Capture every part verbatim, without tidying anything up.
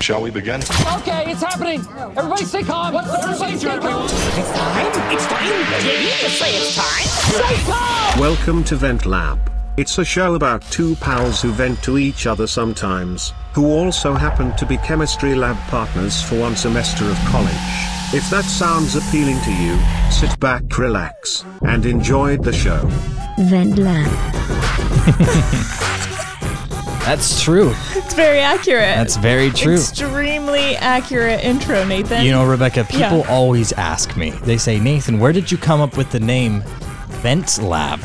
Shall we begin? Okay, it's happening. Everybody stay calm. What's the procedure, everyone? It's time. It's time. Did you just say it's time? Stay calm. Welcome to Vent Lab. It's a show about two pals who vent to each other sometimes, who also happen to be chemistry lab partners for one semester of college. If that sounds appealing to you, sit back, relax, and enjoy the show. Vent Lab. That's true. It's very accurate. That's very true. Extremely accurate intro, Nathan. You know, Rebecca, people yeah. always ask me. They say, Nathan, where did you come up with the name Vent Lab?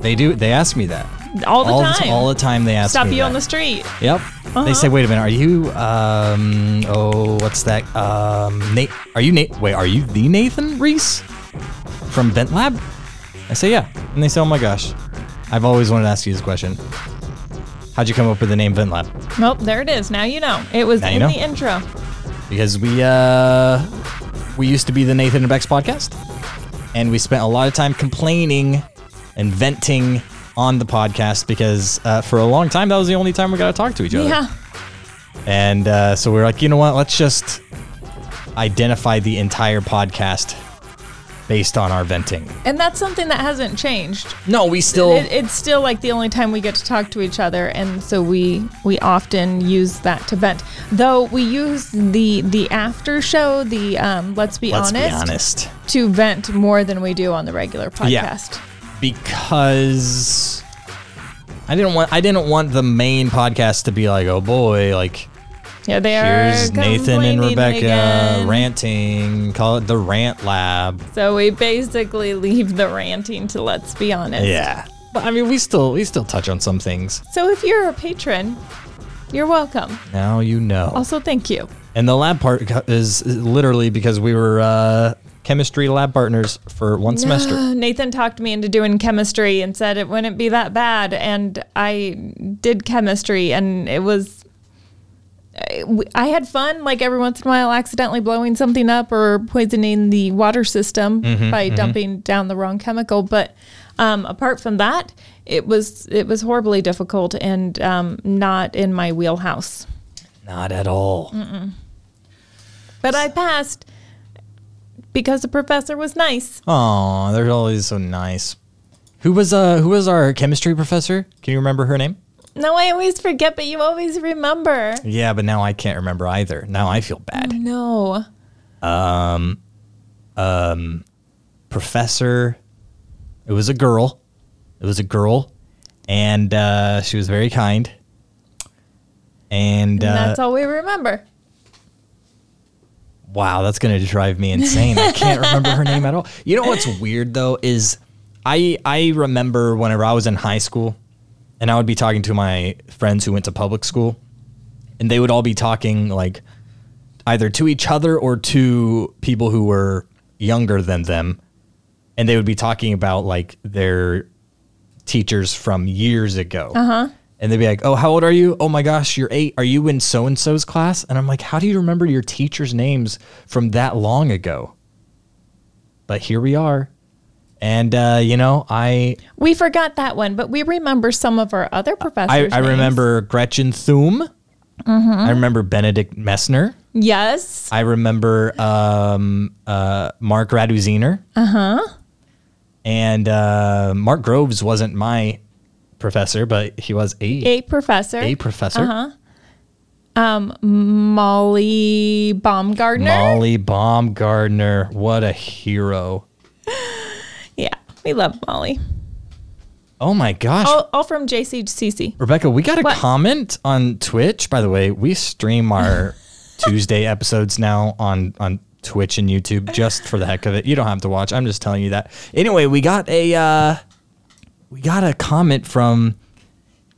They do. They ask me that. All the all time. The, all the time they ask Stop me Stop you that. On the street. Yep. Uh-huh. They say, wait a minute, are you, um, oh, what's that? Um, Nate, are you Nate? Wait, are you the Nathan Reese from Vent Lab? I say, yeah. And they say, oh my gosh, I've always wanted to ask you this question. How'd you come up with the name Vent Lab? Nope, there it is. Now you know. It was in know. the intro. Because we uh, we used to be the Nathan and Bex podcast, and we spent a lot of time complaining and venting on the podcast because uh, for a long time, that was the only time we got to talk to each other. Yeah. And uh, so we were like, you know what? Let's just identify the entire podcast based on our venting. And that's something that hasn't changed. No, we still... It, it's still like the only time we get to talk to each other, and so we we often use that to vent. Though we use the the after show, the um, Let's Be Honest... Let's Be Honest. ...to vent more than we do on the regular podcast. Yeah, because I didn't want I didn't want the main podcast to be like, oh boy, like... Yeah, they Here's are Nathan and Rebecca again. ranting. Call it the Rant Lab. So we basically leave the ranting to Let's Be Honest. Yeah, but I mean, we still we still touch on some things. So if you're a patron, you're welcome. Now you know. Also, thank you. And the lab part is literally because we were uh, chemistry lab partners for one semester. Nathan talked me into doing chemistry and said it wouldn't be that bad, and I did chemistry, and it was. I had fun, like every once in a while, accidentally blowing something up or poisoning the water system mm-hmm, by mm-hmm. dumping down the wrong chemical. But um, apart from that, it was it was horribly difficult and um, not in my wheelhouse. Not at all. Mm-mm. But I passed because the professor was nice. Oh, they're always so nice. Who was uh who was our chemistry professor? Can you remember her name? No, I always forget, but you always remember. Yeah, but now I can't remember either. Now I feel bad. Oh, no. Um, um, professor, it was a girl. It was a girl, and uh, she was very kind. And, and that's uh, all we remember. Wow, that's going to drive me insane. I can't remember her name at all. You know what's weird, though, is I I remember whenever I was in high school, and I would be talking to my friends who went to public school, and they would all be talking like either to each other or to people who were younger than them. And they would be talking about like their teachers from years ago. Uh-huh. And they'd be like, oh, how old are you? Oh my gosh, you're eight. Are you in so-and-so's class? And I'm like, how do you remember your teachers' names from that long ago? But here we are. And, uh, you know, I... We forgot that one, but we remember some of our other professors' I, I remember Gretchen Thum. Mm-hmm. I remember Benedict Messner. Yes. I remember um, uh, Mark Raduziner. Uh-huh. And uh, Mark Groves wasn't my professor, but he was a... A professor. A professor. Uh-huh. Um, Molly Baumgardner. Molly Baumgardner. What a hero. We love Molly. Oh my gosh. All, all from J C C C. Rebecca, we got a what? comment on Twitch. By the way, we stream our Tuesday episodes now on, on Twitch and YouTube just for the heck of it. You don't have to watch. I'm just telling you that. Anyway, we got a uh, we got a comment from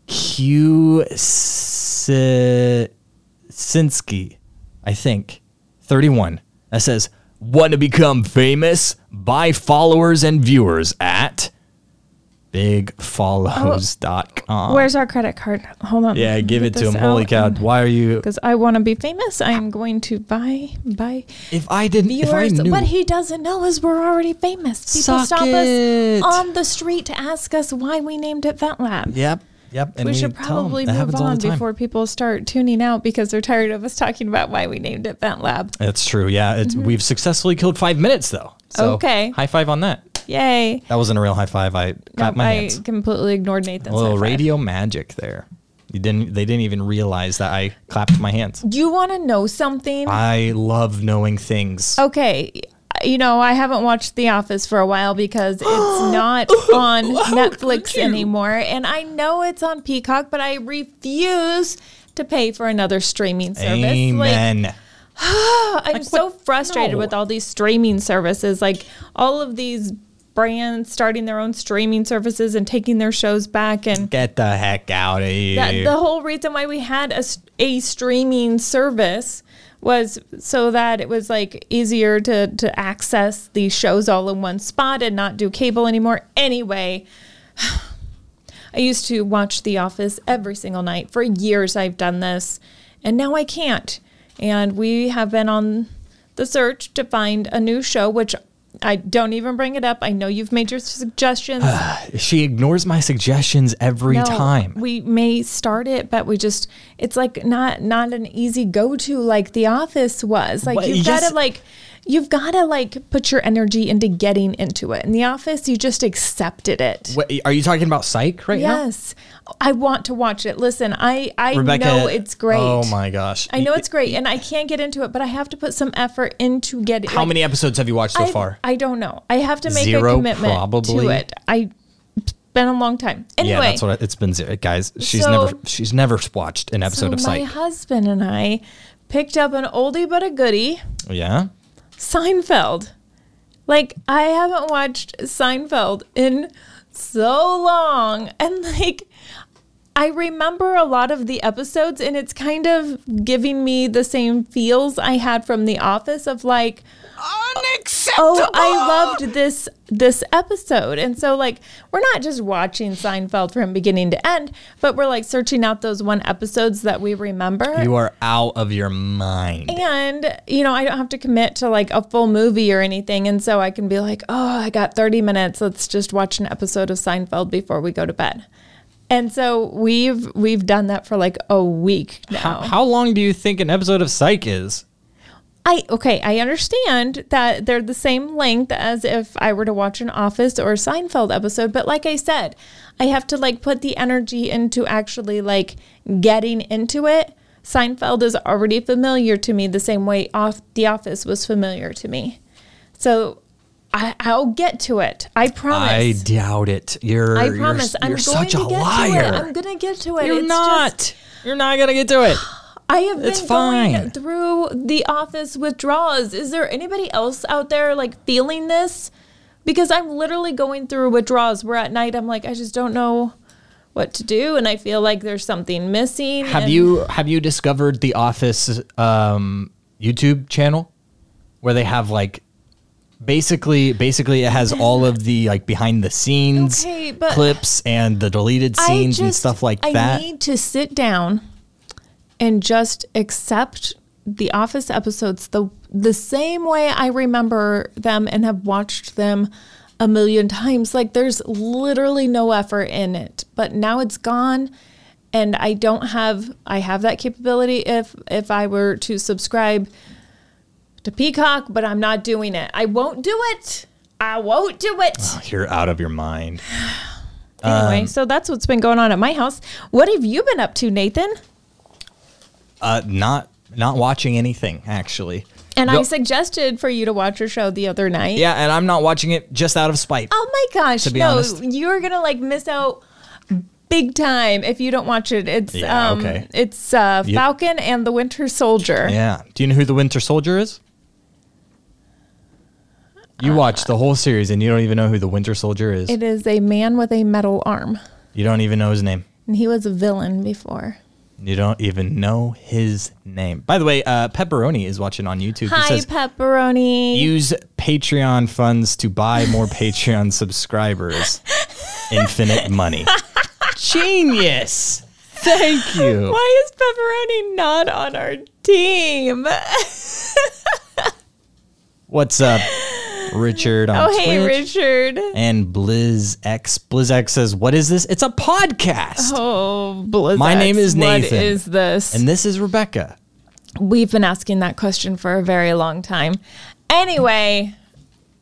Q Sinski, I think, thirty-one, that says, want to become famous? Buy followers and viewers at big follows dot com. Oh, where's our credit card? Hold on. Yeah, give it to him. Holy cow. Why are you? Because I want to be famous. I'm going to buy, buy. If I didn't, viewers. If I knew. What he doesn't know is we're already famous. People Suck stop it. us on the street to ask us why we named it Vent Lab. Yep. Yep. And we, we should probably move on before people start tuning out because they're tired of us talking about why we named it Vent Lab. That's true. Yeah. It's, mm-hmm. We've successfully killed five minutes though. So okay. High five on that. Yay. That wasn't a real high five. I clapped no, my I hands. I completely ignored Nathan's high five. A little radio magic there. You didn't. They didn't even realize that I clapped my hands. Do you want to know something? I love knowing things. Okay. You know, I haven't watched The Office for a while because it's not on Netflix anymore. And I know it's on Peacock, but I refuse to pay for another streaming service. Amen. Like, I'm like so frustrated no. with all these streaming services. Like all of these brands starting their own streaming services and taking their shows back. And get the heck out of here. That, the whole reason why we had a, a streaming service was so that it was like easier to, to access these shows all in one spot and not do cable anymore. Anyway, I used to watch The Office every single night. For years I've done this, and now I can't. And we have been on the search to find a new show, which I don't even bring it up. I know you've made your suggestions. Uh, she ignores my suggestions every no, time. We may start it, but we just, it's like not, not an easy go-to like The Office was. Like well, you've yes. got to like, you've got to like put your energy into getting into it. In The Office, you just accepted it. What, are you talking about Psych right yes. now? Yes. I want to watch it. Listen, I, I Rebecca, know it's great. Oh my gosh. I know it's great and I can't get into it, but I have to put some effort into getting it. How like, many episodes have you watched so I've, far? I don't know. I have to make zero, a commitment probably. to it. I it's been a long time. Anyway. Yeah, that's what I, it's been zero. Guys, she's so, never she's never watched an episode so of Psych. My husband and I picked up an oldie but a goodie. Yeah. Seinfeld. Like I haven't watched Seinfeld in so long, and like I remember a lot of the episodes, and it's kind of giving me the same feels I had from The Office of like, unacceptable. Oh, I loved this this episode, and so like we're not just watching Seinfeld from beginning to end, but we're like searching out those one episodes that we remember. You are out of your mind, and you know I don't have to commit to like a full movie or anything, and so I can be like, oh, I got thirty minutes. Let's just watch an episode of Seinfeld before we go to bed. And so we've we've done that for like a week now. How, how long do you think an episode of Psych is? I okay, I understand that they're the same length as if I were to watch an Office or Seinfeld episode, but like I said, I have to like put the energy into actually like getting into it. Seinfeld is already familiar to me the same way off The Office was familiar to me. So I, I'll get to it. I promise. I doubt it. You're. I promise. You're, you're I'm such going to a get liar. To it. I'm gonna get to it. You're it's not. Just, you're not gonna get to it. I have it's been fine. going through The Office withdrawals. Is there anybody else out there like feeling this? Because I'm literally going through withdrawals. Where at night I'm like, I just don't know what to do, and I feel like there's something missing. Have and- you Have you discovered The Office um, YouTube channel where they have like. Basically, basically, it has all of the like behind the scenes okay, clips and the deleted scenes just, and stuff like I that. I need to sit down and just accept The Office episodes the the same way I remember them and have watched them a million times. Like there's literally no effort in it, but now it's gone. And I don't have I have that capability if if I were to subscribe to Peacock, but I'm not doing it. I won't do it. I won't do it. Oh, you're out of your mind. Anyway, um, so that's what's been going on at my house. What have you been up to, Nathan? Uh, not not watching anything, actually. And no. I suggested for you to watch your show the other night. Yeah, and I'm not watching it just out of spite. Oh my gosh, to be no, honest. You're gonna like miss out big time if you don't watch it. It's yeah, um, okay. It's uh, Falcon yep. and the Winter Soldier. Yeah. Do you know who the Winter Soldier is? You watch the whole series and you don't even know who the Winter Soldier is. It is a man with a metal arm. You don't even know his name. And he was a villain before. You don't even know his name. By the way, uh, Pepperoni is watching on YouTube. Hi, he says, Pepperoni. Use Patreon funds to buy more Patreon subscribers. Infinite money. Genius. Thank you. Why is Pepperoni not on our team? What's up? Richard on oh, Twitch. Oh, hey, Richard. And BlizzX. BlizzX says, what is this? It's a podcast. Oh, BlizzX. My name is Nathan. What is this? And this is Rebecca. We've been asking that question for a very long time. Anyway,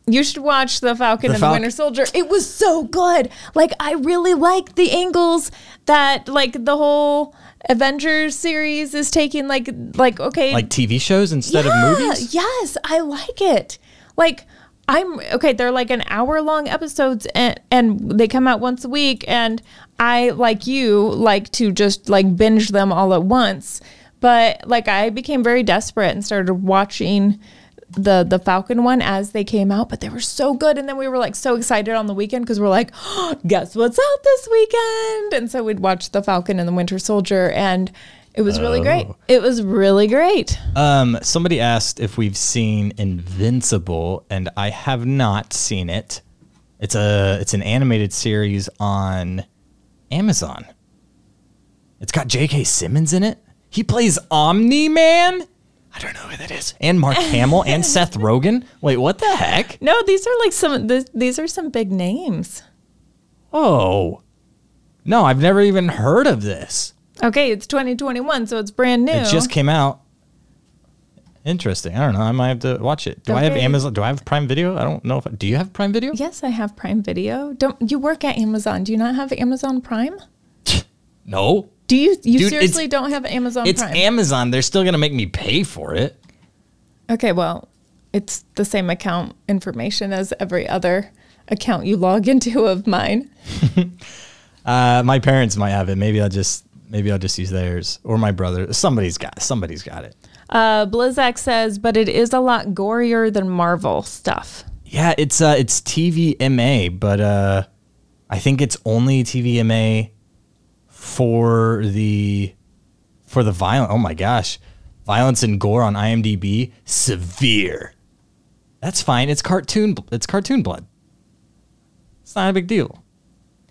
you should watch The Falcon the and Fal- the Winter Soldier. It was so good. Like, I really liked the angles that, like, the whole Avengers series is taking, like, like okay. Like T V shows instead yeah, of movies? Yes, I like it. Like, I'm, okay, they're like an hour-long episodes, and, and they come out once a week, and I, like you, like to just, like, binge them all at once. But, like, I became very desperate and started watching the the Falcon one as they came out, but they were so good. And then we were, like, so excited on the weekend because we're like, oh, guess what's out this weekend? And so we'd watch The Falcon and the Winter Soldier, and it was oh. really great. It was really great. Um, somebody asked if we've seen Invincible, and I have not seen it. It's a it's an animated series on Amazon. It's got J K Simmons in it. He plays Omni-Man? I don't know who that is. And Mark Hamill and Seth Rogen? Wait, what the heck? No, these are like some, this, these are some big names. Oh. No, I've never even heard of this. Okay, it's twenty twenty-one, so it's brand new. It just came out. Interesting. I don't know. I might have to watch it. Do okay. I have Amazon? Do I have Prime Video? I don't know if I, do you have Prime Video? Yes, I have Prime Video. Don't you work at Amazon? Do you not have Amazon Prime? No. Do you you Dude, seriously don't have Amazon it's Prime? It's Amazon. They're still going to make me pay for it. Okay, well, it's the same account information as every other account you log into of mine. uh, my parents might have it. Maybe I'll just maybe I'll just use theirs, or my brother. Somebody's got somebody's got it. Uh, BlizzX says, but it is a lot gorier than Marvel stuff. Yeah, it's uh, it's T V M A, but uh, I think it's only T V M A. For the for the violent, oh my gosh, violence and gore on I M D B severe. That's fine. It's cartoon. It's cartoon blood. It's not a big deal.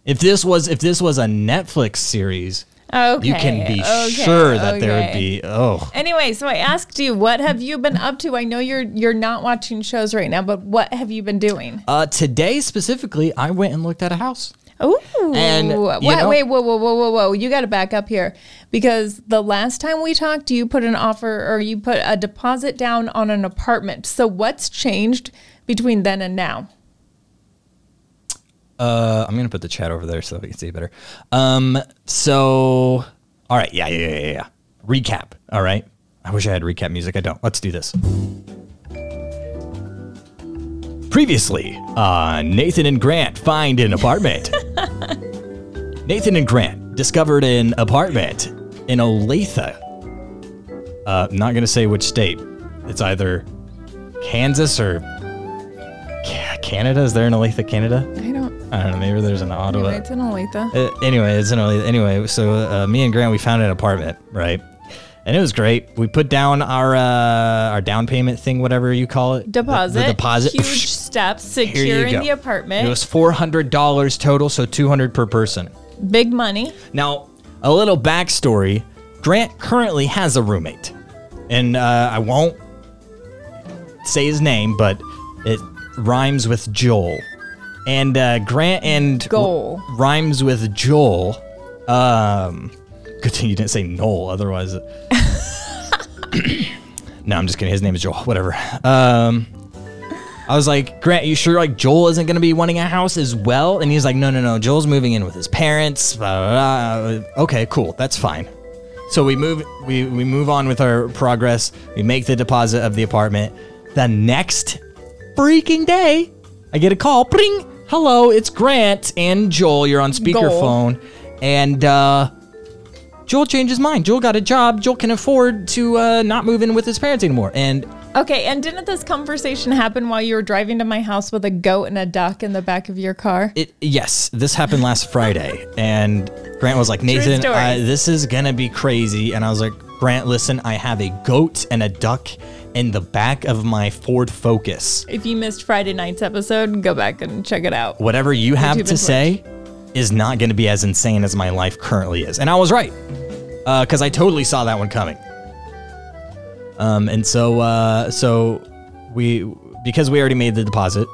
If this was if this was a Netflix series, okay, you can be okay, sure that okay. there would be oh. Anyway, so I asked you, what have you been up to? I know you're you're not watching shows right now, but what have you been doing? Uh, today specifically, I went and looked at a house. Ooh. And, what, know, wait, whoa, whoa, whoa, whoa, whoa. You got to back up here, because the last time we talked, you put an offer or you put a deposit down on an apartment. So what's changed between then and now? Uh, I'm going to put the chat over there so we can see it better. Um, so, all right. Yeah, yeah, yeah, yeah. Recap. All right. I wish I had recap music. I don't. Let's do this. Previously, uh, Nathan and Grant find an apartment. Nathan and Grant discovered an apartment in Olathe. Uh, not going to say which state. It's either Kansas or Canada. Is there an Olathe, Canada? I don't. I don't know. Maybe there's an Ottawa. Anyway, it's in Olathe. Uh, anyway, it's in Olathe. Anyway, so uh, me and Grant, we found an apartment, right? And it was great. We put down our uh, our down payment thing, whatever you call it. Deposit. The, the deposit. Huge steps securing the apartment. It was four hundred dollars total, so two hundred dollars per person. Big money. Now, a little backstory. Grant currently has a roommate. And uh, I won't say his name, but it rhymes with Joel. And uh, Grant and... Goal. W- rhymes with Joel. Um... Good thing you didn't say Noel, otherwise... No, I'm just kidding. His name is Joel. Whatever. Um, I was like, Grant, you sure like Joel isn't going to be wanting a house as well? And he's like, no, no, no. Joel's moving in with his parents. Blah, blah, blah. Okay, cool. That's fine. So we move we, we move on with our progress. We make the deposit of the apartment. The next freaking day, I get a call. Bring! Hello, it's Grant and Joel. You're on speakerphone. And... uh Joel changed his mind. Joel got a job. Joel can afford to uh, not move in with his parents anymore. And okay, and didn't this conversation happen while you were driving to my house with a goat and a duck in the back of your car? It, yes, this happened last Friday. And Grant was like, Nathan, uh, this is going to be crazy. And I was like, Grant, listen, I have a goat and a duck in the back of my Ford Focus. If you missed Friday night's episode, go back and check it out. Whatever you have YouTube to say is not going to be as insane as my life currently is. And I was right. Uh, cause I totally saw that one coming. Um, and so, uh, so we, because we already made the deposit,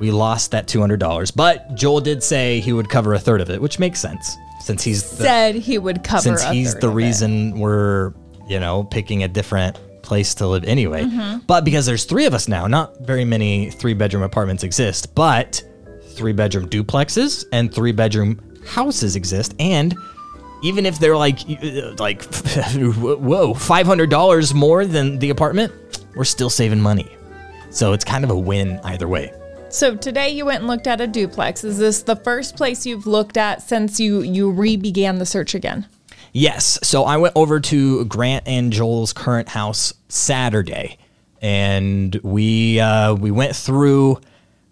we lost that two hundred dollars. But Joel did say he would cover a third of it, which makes sense since he's the, said he would cover since a he's third the reason it. We're, you know, picking a different place to live anyway. Mm-hmm. But because there's three of us now, not very many three bedroom apartments exist, but three bedroom duplexes and three bedroom houses exist. And even if they're like, like, whoa, five hundred dollars more than the apartment, we're still saving money. So it's kind of a win either way. So today you went and looked at a duplex. Is this the first place you've looked at since you, you re-began the search again? Yes. So I went over to Grant and Joel's current house Saturday, and we uh, we went through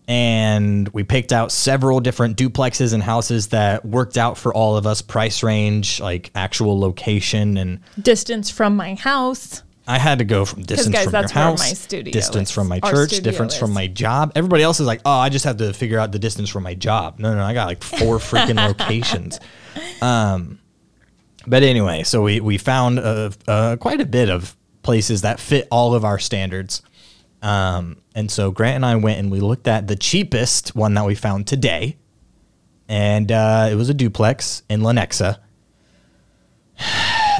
and we picked out several different duplexes and houses that worked out for all of us, price range, like actual location and distance from my house. I had to go from distance guys, from that's your house, my studio distance is. From my church, distance is. From my job. Everybody else is like, oh, I just have to figure out the distance from my job. No, no, I got like four freaking locations. Um, but anyway, so we, we found uh, uh, quite a bit of places that fit all of our standards. Um, and so Grant and I went and we looked at the cheapest one that we found today. And uh, it was a duplex in Lenexa.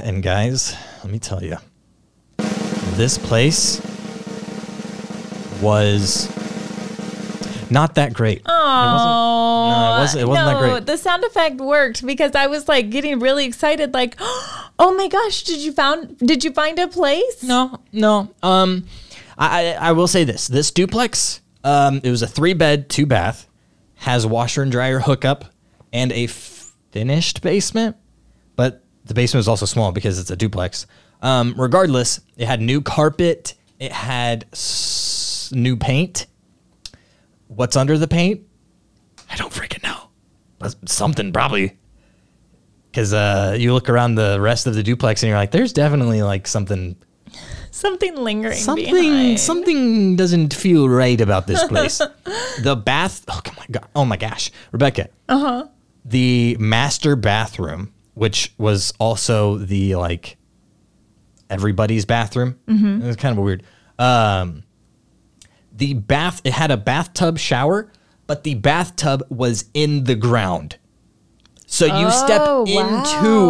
And guys, let me tell you. This place was not that great. Oh, it wasn't, no, it wasn't, it wasn't no, that great. The sound effect worked because I was like getting really excited, like, oh my gosh, did you found did you find a place? No, no. Um, I I will say this: this duplex, um, it was a three bed, two bath, has washer and dryer hookup, and a finished basement, but the basement is also small because it's a duplex. Um, regardless, it had new carpet. It had s- new paint. What's under the paint? I don't freaking know. But something probably. Because uh, you look around the rest of the duplex and you're like, there's definitely like something. Something lingering something, behind. Something doesn't feel right about this place. The bath. Oh, my God. Oh, my gosh. Rebecca. Uh-huh. The master bathroom, which was also the like. Everybody's bathroom. Mm-hmm. It was kind of a weird. Um, the bath, it had a bathtub shower, but the bathtub was in the ground. So oh, you step wow.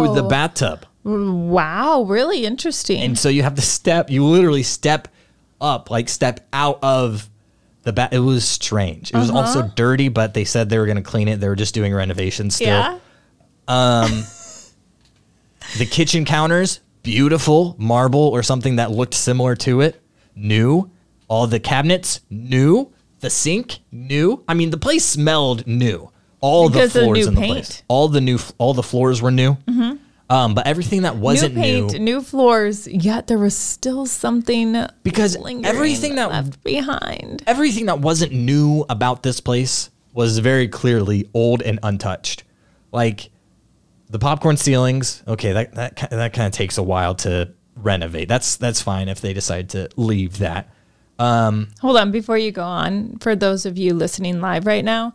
into the bathtub. Wow, really interesting. And so you have to step, you literally step up, like step out of the bath. It was strange. It uh-huh. was also dirty, but they said they were going to clean it. They were just doing renovations still. Yeah. Um, the kitchen counters. Beautiful marble or something that looked similar to it. New. All the cabinets, new. The sink, new. I mean, the place smelled new. All because the floors the in the paint. Place. All the new, all the floors were new. Mm-hmm. Um, but everything that wasn't new, paint, new, new floors. Yet there was still something because everything that left behind. Everything that wasn't new about this place was very clearly old and untouched. Like. The popcorn ceilings, okay, that that that kind of takes a while to renovate. That's that's fine if they decide to leave that. Um, Hold on, before you go on, for those of you listening live right now,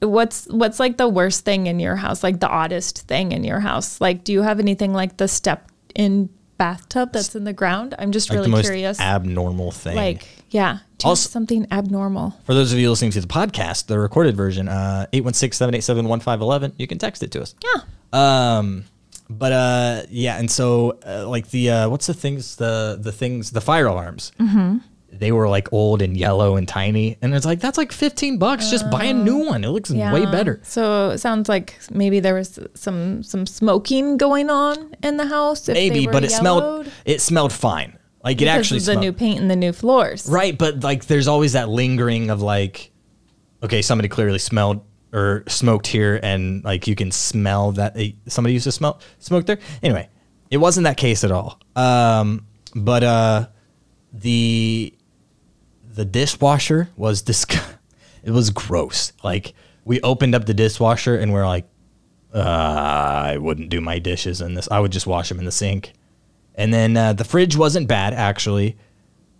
what's what's like the worst thing in your house, like the oddest thing in your house? Like, do you have anything like the step-in bathtub that's in the ground? I'm just like really the most curious. Abnormal thing. Like, yeah, do you also, have something abnormal? For those of you listening to the podcast, the recorded version, uh, eight one six, seven eight seven, one five one one, you can text it to us. Yeah. Um, but, uh, yeah. And so, uh, like the, uh, what's the things, the, the things, the fire alarms, mm-hmm. they were like old and yellow and tiny. And it's like, that's like fifteen bucks. Uh, just buy a new one. It looks yeah. way better. So it sounds like maybe there was some, some smoking going on in the house. If maybe, but it yellowed. smelled, it smelled fine. Like because it actually of the smelled. New paint and the new floors. Right. But like, there's always that lingering of like, okay, somebody clearly smelled or smoked here, and like you can smell that uh, somebody used to smell smoke there. Anyway, it wasn't that case at all. Um, but uh, the the dishwasher was disg- it was gross. Like we opened up the dishwasher and we're like, uh, I wouldn't do my dishes in this. I would just wash them in the sink. And then uh, the fridge wasn't bad actually,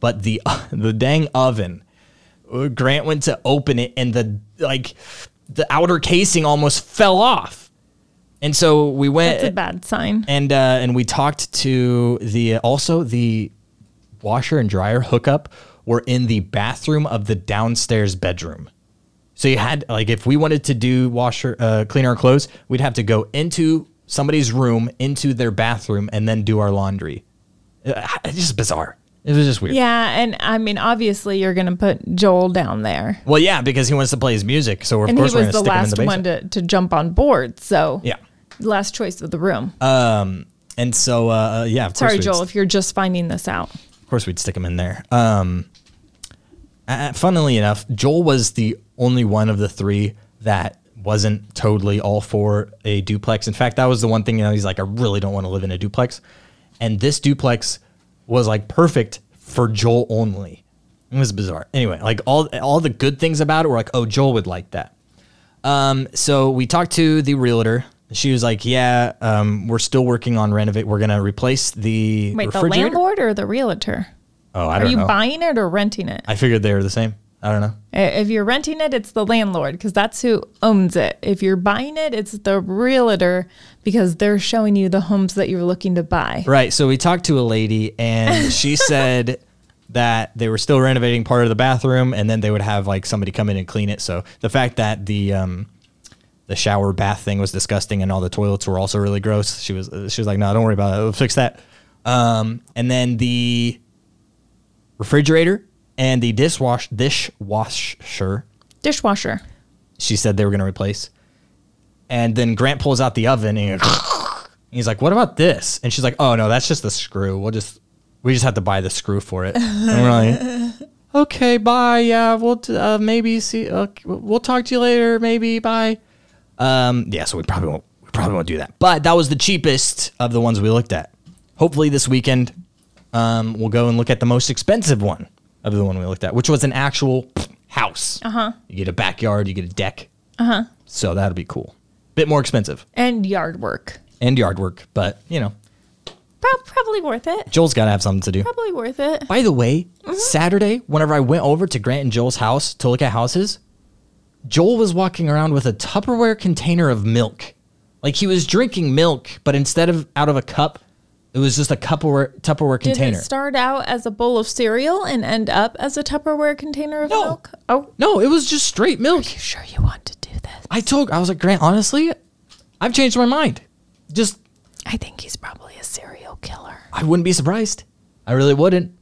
but the uh, the dang oven. Grant went to open it, and the like. The outer casing almost fell off. And so we went. That's a bad sign. And uh, and we talked to the, also the washer and dryer hookup were in the bathroom of the downstairs bedroom. So you had, like, if we wanted to do washer, uh, clean our clothes, we'd have to go into somebody's room, into their bathroom, and then do our laundry. It's just bizarre. It was just weird. Yeah, and I mean, obviously, you're going to put Joel down there. Well, yeah, because he wants to play his music, so of and course we're going to stick him in the basement. And he was the last one to, to jump on board, so yeah, last choice of the room. Um, and so uh, yeah, of sorry, course Joel, st- if you're just finding this out, of course we'd stick him in there. Um, uh, funnily enough, Joel was the only one of the three that wasn't totally all for a duplex. In fact, that was the one thing, you know, he's like, I really don't want to live in a duplex, and this duplex was like perfect for Joel only. It was bizarre. Anyway, like all all the good things about it were like, oh, Joel would like that. Um, so we talked to the realtor. She was like, yeah, um, we're still working on renovate. We're going to replace the Wait, refrigerator. Wait, the landlord or the realtor? Oh, I don't know. Are you buying it or renting it? I figured they were the same. I don't know. If you're renting it, it's the landlord because that's who owns it. If you're buying it, it's the realtor because they're showing you the homes that you're looking to buy. Right. So we talked to a lady and she said that they were still renovating part of the bathroom and then they would have like somebody come in and clean it. So the fact that the... Um, the shower bath thing was disgusting and all the toilets were also really gross. She was, she was like, no, don't worry about it. We'll fix that. Um, and then the refrigerator and the dishwash, dishwasher. Dishwasher. She said they were going to replace. And then Grant pulls out the oven and he's like, what about this? And she's like, oh no, that's just the screw. We'll just, we just have to buy the screw for it. And we're like, okay, bye. Yeah. We'll, t- uh, maybe see, okay, we'll talk to you later. Maybe bye. Um, yeah, so we probably won't, we probably won't do that. But that was the cheapest of the ones we looked at. Hopefully this weekend, um, we'll go and look at the most expensive one of the one we looked at, which was an actual house. Uh-huh. You get a backyard, you get a deck. Uh-huh. So that'll be cool. Bit more expensive. And yard work. And yard work, but, you know. Probably worth it. Joel's got to have something to do. Probably worth it. By the way, mm-hmm. Saturday, whenever I went over to Grant and Joel's house to look at houses, Joel was walking around with a Tupperware container of milk. Like he was drinking milk, but instead of out of a cup, it was just a Tupperware, Tupperware Did container. Did it start out as a bowl of cereal and end up as a Tupperware container of no. milk? Oh. No, it was just straight milk. Are you sure you want to do this? I told, I was like, Grant, honestly, I've changed my mind. Just. I think he's probably a serial killer. I wouldn't be surprised. I really wouldn't.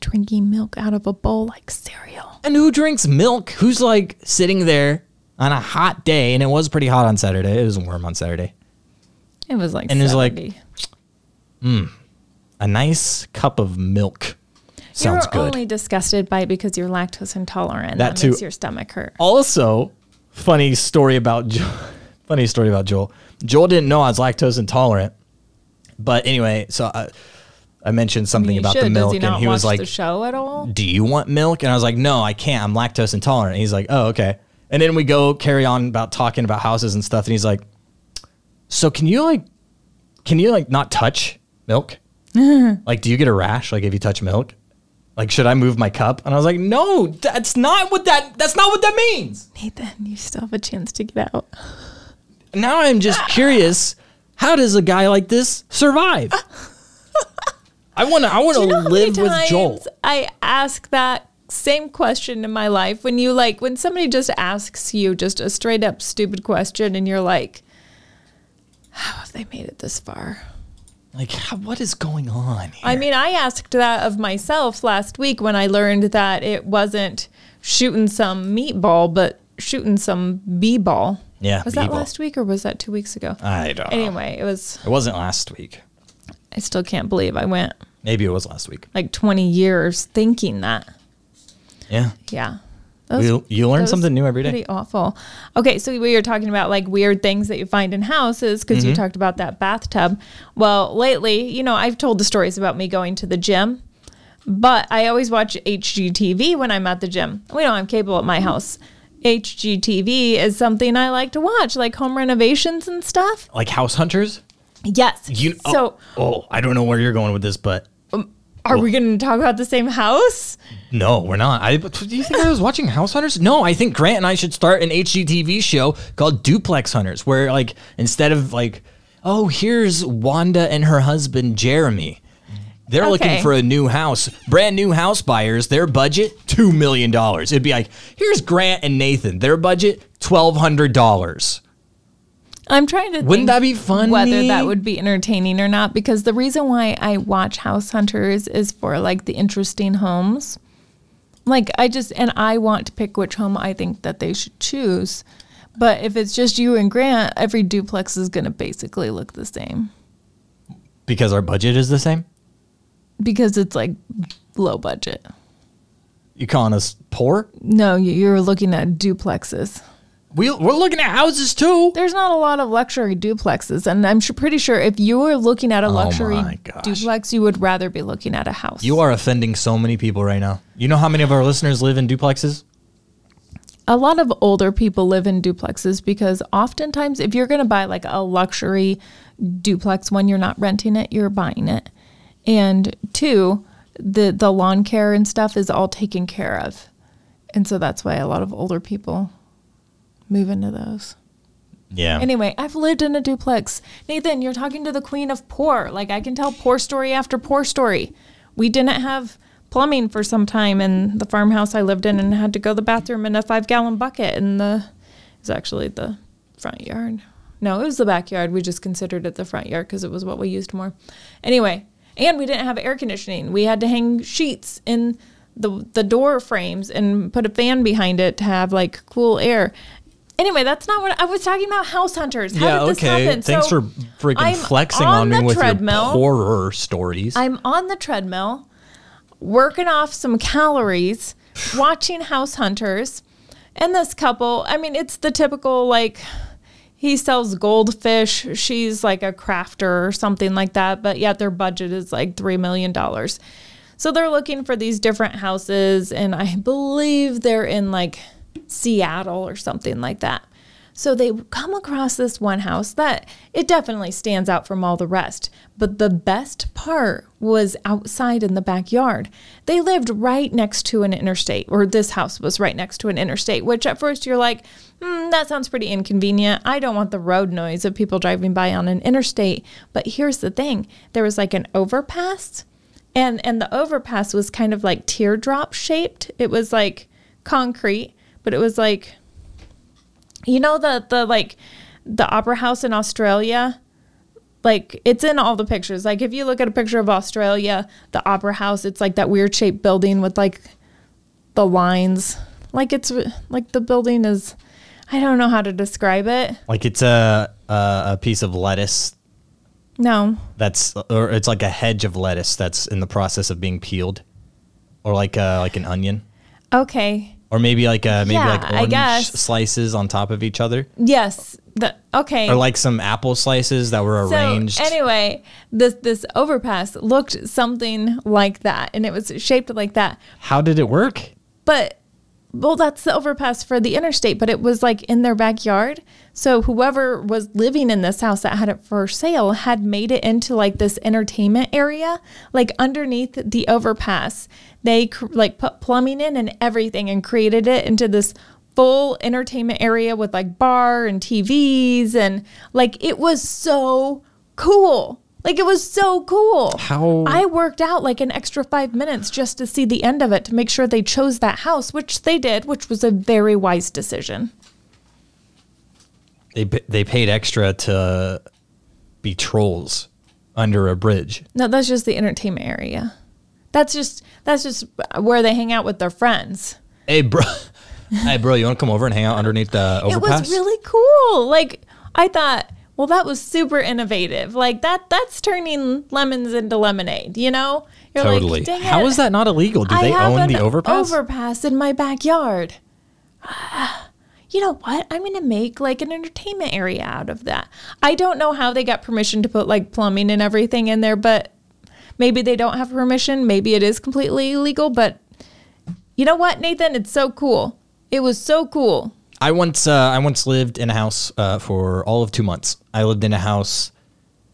Drinking milk out of a bowl like cereal. And who drinks milk? Who's like sitting there on a hot day? And it was pretty hot on Saturday. It was warm on Saturday. It was like and it was like, mm, a nice cup of milk. Sounds good. You're only disgusted by it because you're lactose intolerant. That, that too. Makes your stomach hurt. Also, funny story about Joel. funny story about Joel. Joel didn't know I was lactose intolerant. But anyway, so I. I mentioned something I mean, about should. the milk, he and he was like, the show at all? Do you want milk? And I was like, no, I can't. I'm lactose intolerant. And he's like, oh, okay. And then we go carry on about talking about houses and stuff. And he's like, so can you like, can you like not touch milk? Like, do you get a rash? Like if you touch milk, like, should I move my cup? And I was like, no, that's not what that, that's not what that means. Nathan, you still have a chance to get out. Now I'm just curious. How does a guy like this survive? I want to I want to you know live with Joel. I ask that same question in my life when you like when somebody just asks you just a straight up stupid question and you're like, how have they made it this far? Like, how, what is going on here? I mean, I asked that of myself last week when I learned that it wasn't shooting some meatball, but shooting some b-ball. Yeah. Was b-ball. That last week or was that two weeks ago? I don't anyway, know. Anyway, it was. It wasn't last week. I still can't believe I went. Maybe it was last week. Like twenty years thinking that. Yeah. Yeah. Those, you, you learn something new every day. Pretty awful. Okay, so we were talking about like weird things that you find in houses because mm-hmm. you talked about that bathtub. Well, lately, you know, I've told the stories about me going to the gym, but I always watch H G T V when I'm at the gym. We don't have cable at my house. H G T V is something I like to watch, like home renovations and stuff. Like House Hunters? Yes. You, oh, so, oh, I don't know where you're going with this, but um, are well, we going to talk about the same house? No, we're not. I, do you think I was watching House Hunters? No, I think Grant and I should start an H G T V show called Duplex Hunters, where like instead of like, oh, here's Wanda and her husband Jeremy, They're okay. looking for a new house. Brand new house buyers, their budget, two million dollars. It'd be like, here's Grant and Nathan. Their budget, twelve hundred dollars. I'm trying to Wouldn't think that be funny? Whether that would be entertaining or not, because the reason why I watch House Hunters is for, like, the interesting homes. Like, I just, and I want to pick which home I think that they should choose. But if it's just you and Grant, every duplex is going to basically look the same. Because our budget is the same? Because it's, like, low budget. You calling us poor? No, you're looking at duplexes. We, we're looking at houses, too. There's not a lot of luxury duplexes, and I'm sure, pretty sure if you were looking at a luxury oh duplex, you would rather be looking at a house. You are offending so many people right now. You know how many of our listeners live in duplexes? A lot of older people live in duplexes because oftentimes if you're going to buy like a luxury duplex, one, you're not renting it, you're buying it. And two, the, the lawn care and stuff is all taken care of. And so that's why a lot of older people move into those. Yeah. Anyway, I've lived in a duplex. Nathan, you're talking to the queen of poor. Like, I can tell poor story after poor story. We didn't have plumbing for some time in the farmhouse I lived in and had to go to the bathroom in a five-gallon bucket in the... It was actually the front yard. No, it was the backyard. We just considered it the front yard because it was what we used more. Anyway, and we didn't have air conditioning. We had to hang sheets in the the door frames and put a fan behind it to have, like, cool air. Anyway, that's not what I was talking about. House Hunters. How yeah, did this okay. happen? Thanks so for freaking I'm flexing on, on me with treadmill. Your horror stories. I'm on the treadmill, working off some calories, watching House Hunters, and this couple. I mean, it's the typical, like, he sells goldfish. She's like a crafter or something like that, but yet their budget is like three million dollars. So they're looking for these different houses, and I believe they're in, like, Seattle or something like that. So they come across this one house that it definitely stands out from all the rest. But the best part was outside in the backyard. They lived right next to an interstate, or this house was right next to an interstate, which at first you're like, hmm, that sounds pretty inconvenient. I don't want the road noise of people driving by on an interstate. But here's the thing. There was like an overpass, and, and the overpass was kind of like teardrop shaped. It was like concrete. But it was like, you know, the, the like the opera house in Australia, like it's in all the pictures. Like if you look at a picture of Australia, the opera house, it's like that weird shaped building with like the lines, like it's like the building is, I don't know how to describe it. Like it's a, a piece of lettuce. No, that's, or it's like a hedge of lettuce that's in the process of being peeled, or like a, like an onion. Okay. Or maybe like uh, maybe yeah, like orange slices on top of each other. Yes. The, okay. Or like some apple slices that were so arranged. Anyway, this this overpass looked something like that, and it was shaped like that. How did it work? But, well, that's the overpass for the interstate, but it was like in their backyard. So whoever was living in this house that had it for sale had made it into like this entertainment area, like underneath the overpass. They like put plumbing in and everything and created it into this full entertainment area with like bar and T Vs, and like it was so cool. Like it was so cool. How I worked out like an extra five minutes just to see the end of it to make sure they chose that house, which they did, which was a very wise decision. They they paid extra to be trolls under a bridge. No, that's just the entertainment area. That's just that's just where they hang out with their friends. Hey, bro. Hey, bro, you want to come over and hang out underneath the overpass? It was really cool. Like, I thought, well, that was super innovative. Like, that that's turning lemons into lemonade, you know? You're totally. Like, dang it. How is that not illegal? Do I they have own an the overpass? overpass in my backyard. You know what? I'm going to make like an entertainment area out of that. I don't know how they got permission to put like plumbing and everything in there, but maybe they don't have permission. Maybe it is completely illegal, but you know what, Nathan? It's so cool. It was so cool. I once uh, I once lived in a house uh, for all of two months. I lived in a house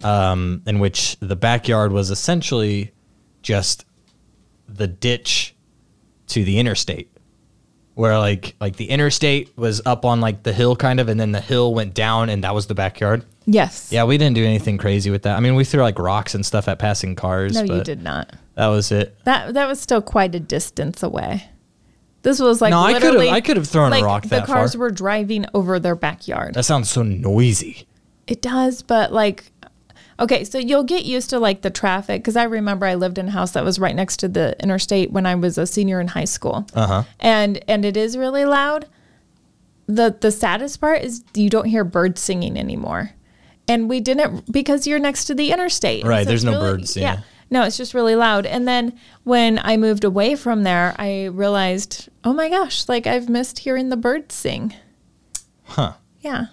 um, in which the backyard was essentially just the ditch to the interstate, where like like the interstate was up on like the hill kind of, and then the hill went down, and that was the backyard. Yes. Yeah, we didn't do anything crazy with that. I mean, we threw like rocks and stuff at passing cars. No, but you did not. That was it. That that was still quite a distance away. This was like no, literally. I could have thrown like, a rock that far. The cars were driving over their backyard. That sounds so noisy. It does, but like, okay, so you'll get used to like the traffic. Because I remember I lived in a house that was right next to the interstate when I was a senior in high school. Uh-huh. And and it is really loud. The The saddest part is you don't hear birds singing anymore. And we didn't, because you're next to the interstate. Right, so there's no really, birds. Yeah. yeah. No, it's just really loud. And then when I moved away from there, I realized, oh my gosh, like I've missed hearing the birds sing. Huh. Yeah.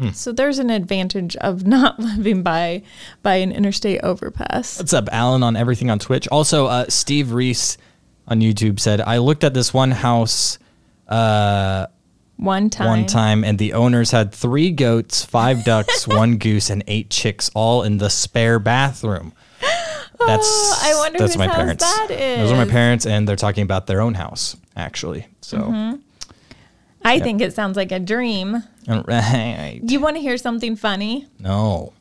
Mm. So there's an advantage of not living by by an interstate overpass. What's up, Alan, on everything on Twitch? Also, uh, Steve Reese on YouTube said, I looked at this one house uh, one time. One time, and the owners had three goats, five ducks, one goose, and eight chicks, all in the spare bathroom. That's oh, I wonder that's whose my house parents. That is. Those are my parents, and they're talking about their own house, actually. So, mm-hmm. I yep. think it sounds like a dream. All right. Do you want to hear something funny? No.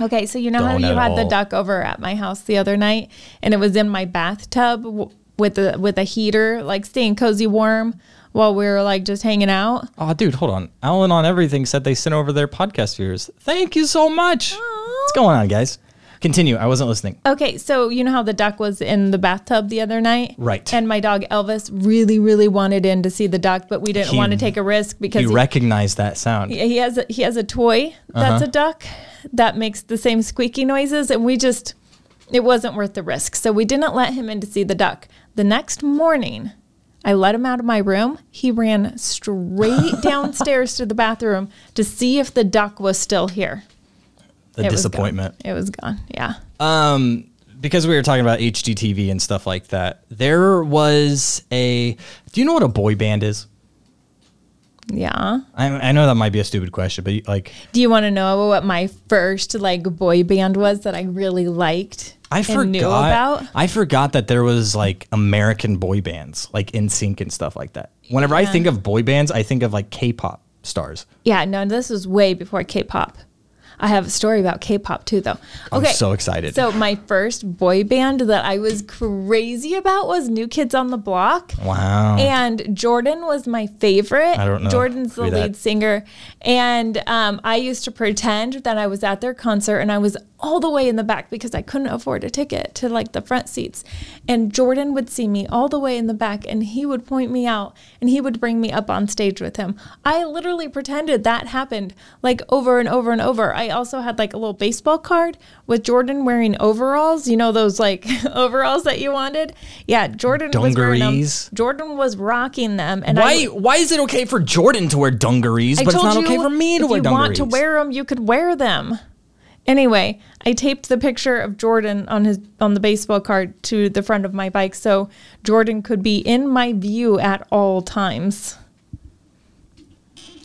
Okay, so you know Don't how you had all. the duck over at my house the other night, and it was in my bathtub w- with a with a heater, like staying cozy warm while we were like just hanging out. Oh, dude, hold on. Alan on everything said they sent over their podcast viewers. Thank you so much. Aww. What's going on, guys? Continue. I wasn't listening. Okay, so you know how the duck was in the bathtub the other night? Right. And my dog Elvis really, really wanted in to see the duck, but we didn't he, want to take a risk because you recognize that sound. He, he has a, he has a toy that's uh-huh. a duck that makes the same squeaky noises, and we just it wasn't worth the risk, so we didn't let him in to see the duck. The next morning, I let him out of my room. He ran straight downstairs to the bathroom to see if the duck was still here. The it disappointment. Was it was gone. Yeah. Um, because we were talking about H G T V and stuff like that. There was a. Do you know what a boy band is? Yeah. I, I know that might be a stupid question, but like. Do you want to know what my first like boy band was that I really liked? I and forgot. Knew about? I forgot that there was like American boy bands, like N Sync and stuff like that. Whenever yeah. I think of boy bands, I think of like K-pop stars. Yeah. No, this was way before K-pop. I have a story about K-pop too, though. Okay. I'm so excited. So my first boy band that I was crazy about was New Kids on the Block. Wow. And Jordan was my favorite. I don't know. Jordan's the lead singer. And um, I used to pretend that I was at their concert and I was all the way in the back because I couldn't afford a ticket to like the front seats. And Jordan would see me all the way in the back and he would point me out and he would bring me up on stage with him. I literally pretended that happened like over and over and over. I also had like a little baseball card with Jordan wearing overalls. You know, those like overalls that you wanted. Yeah. Jordan dungarees. was wearing them. Jordan was rocking them. And why, I, why is it okay for Jordan to wear dungarees, I but it's not you, okay for me to wear dungarees? If you want to wear them, you could wear them. Anyway, I taped the picture of Jordan on his on the baseball card to the front of my bike so Jordan could be in my view at all times.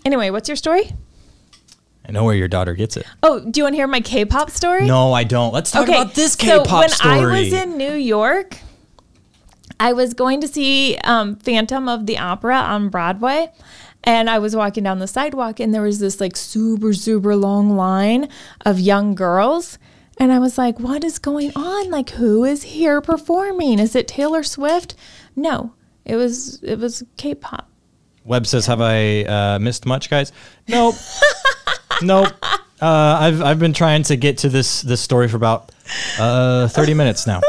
Anyway, what's your story? I know where your daughter gets it. Oh, do you want to hear my K-pop story? No, I don't. Let's talk okay, about this K-pop so when story. When I was in New York, I was going to see um, Phantom of the Opera on Broadway. And I was walking down the sidewalk and there was this like super, super long line of young girls. And I was like, what is going on? Like, who is here performing? Is it Taylor Swift? No, it was it was K-pop. Webb says, have I uh, missed much, guys? Nope. nope. Uh, I've I've been trying to get to this, this story for about uh, thirty minutes now.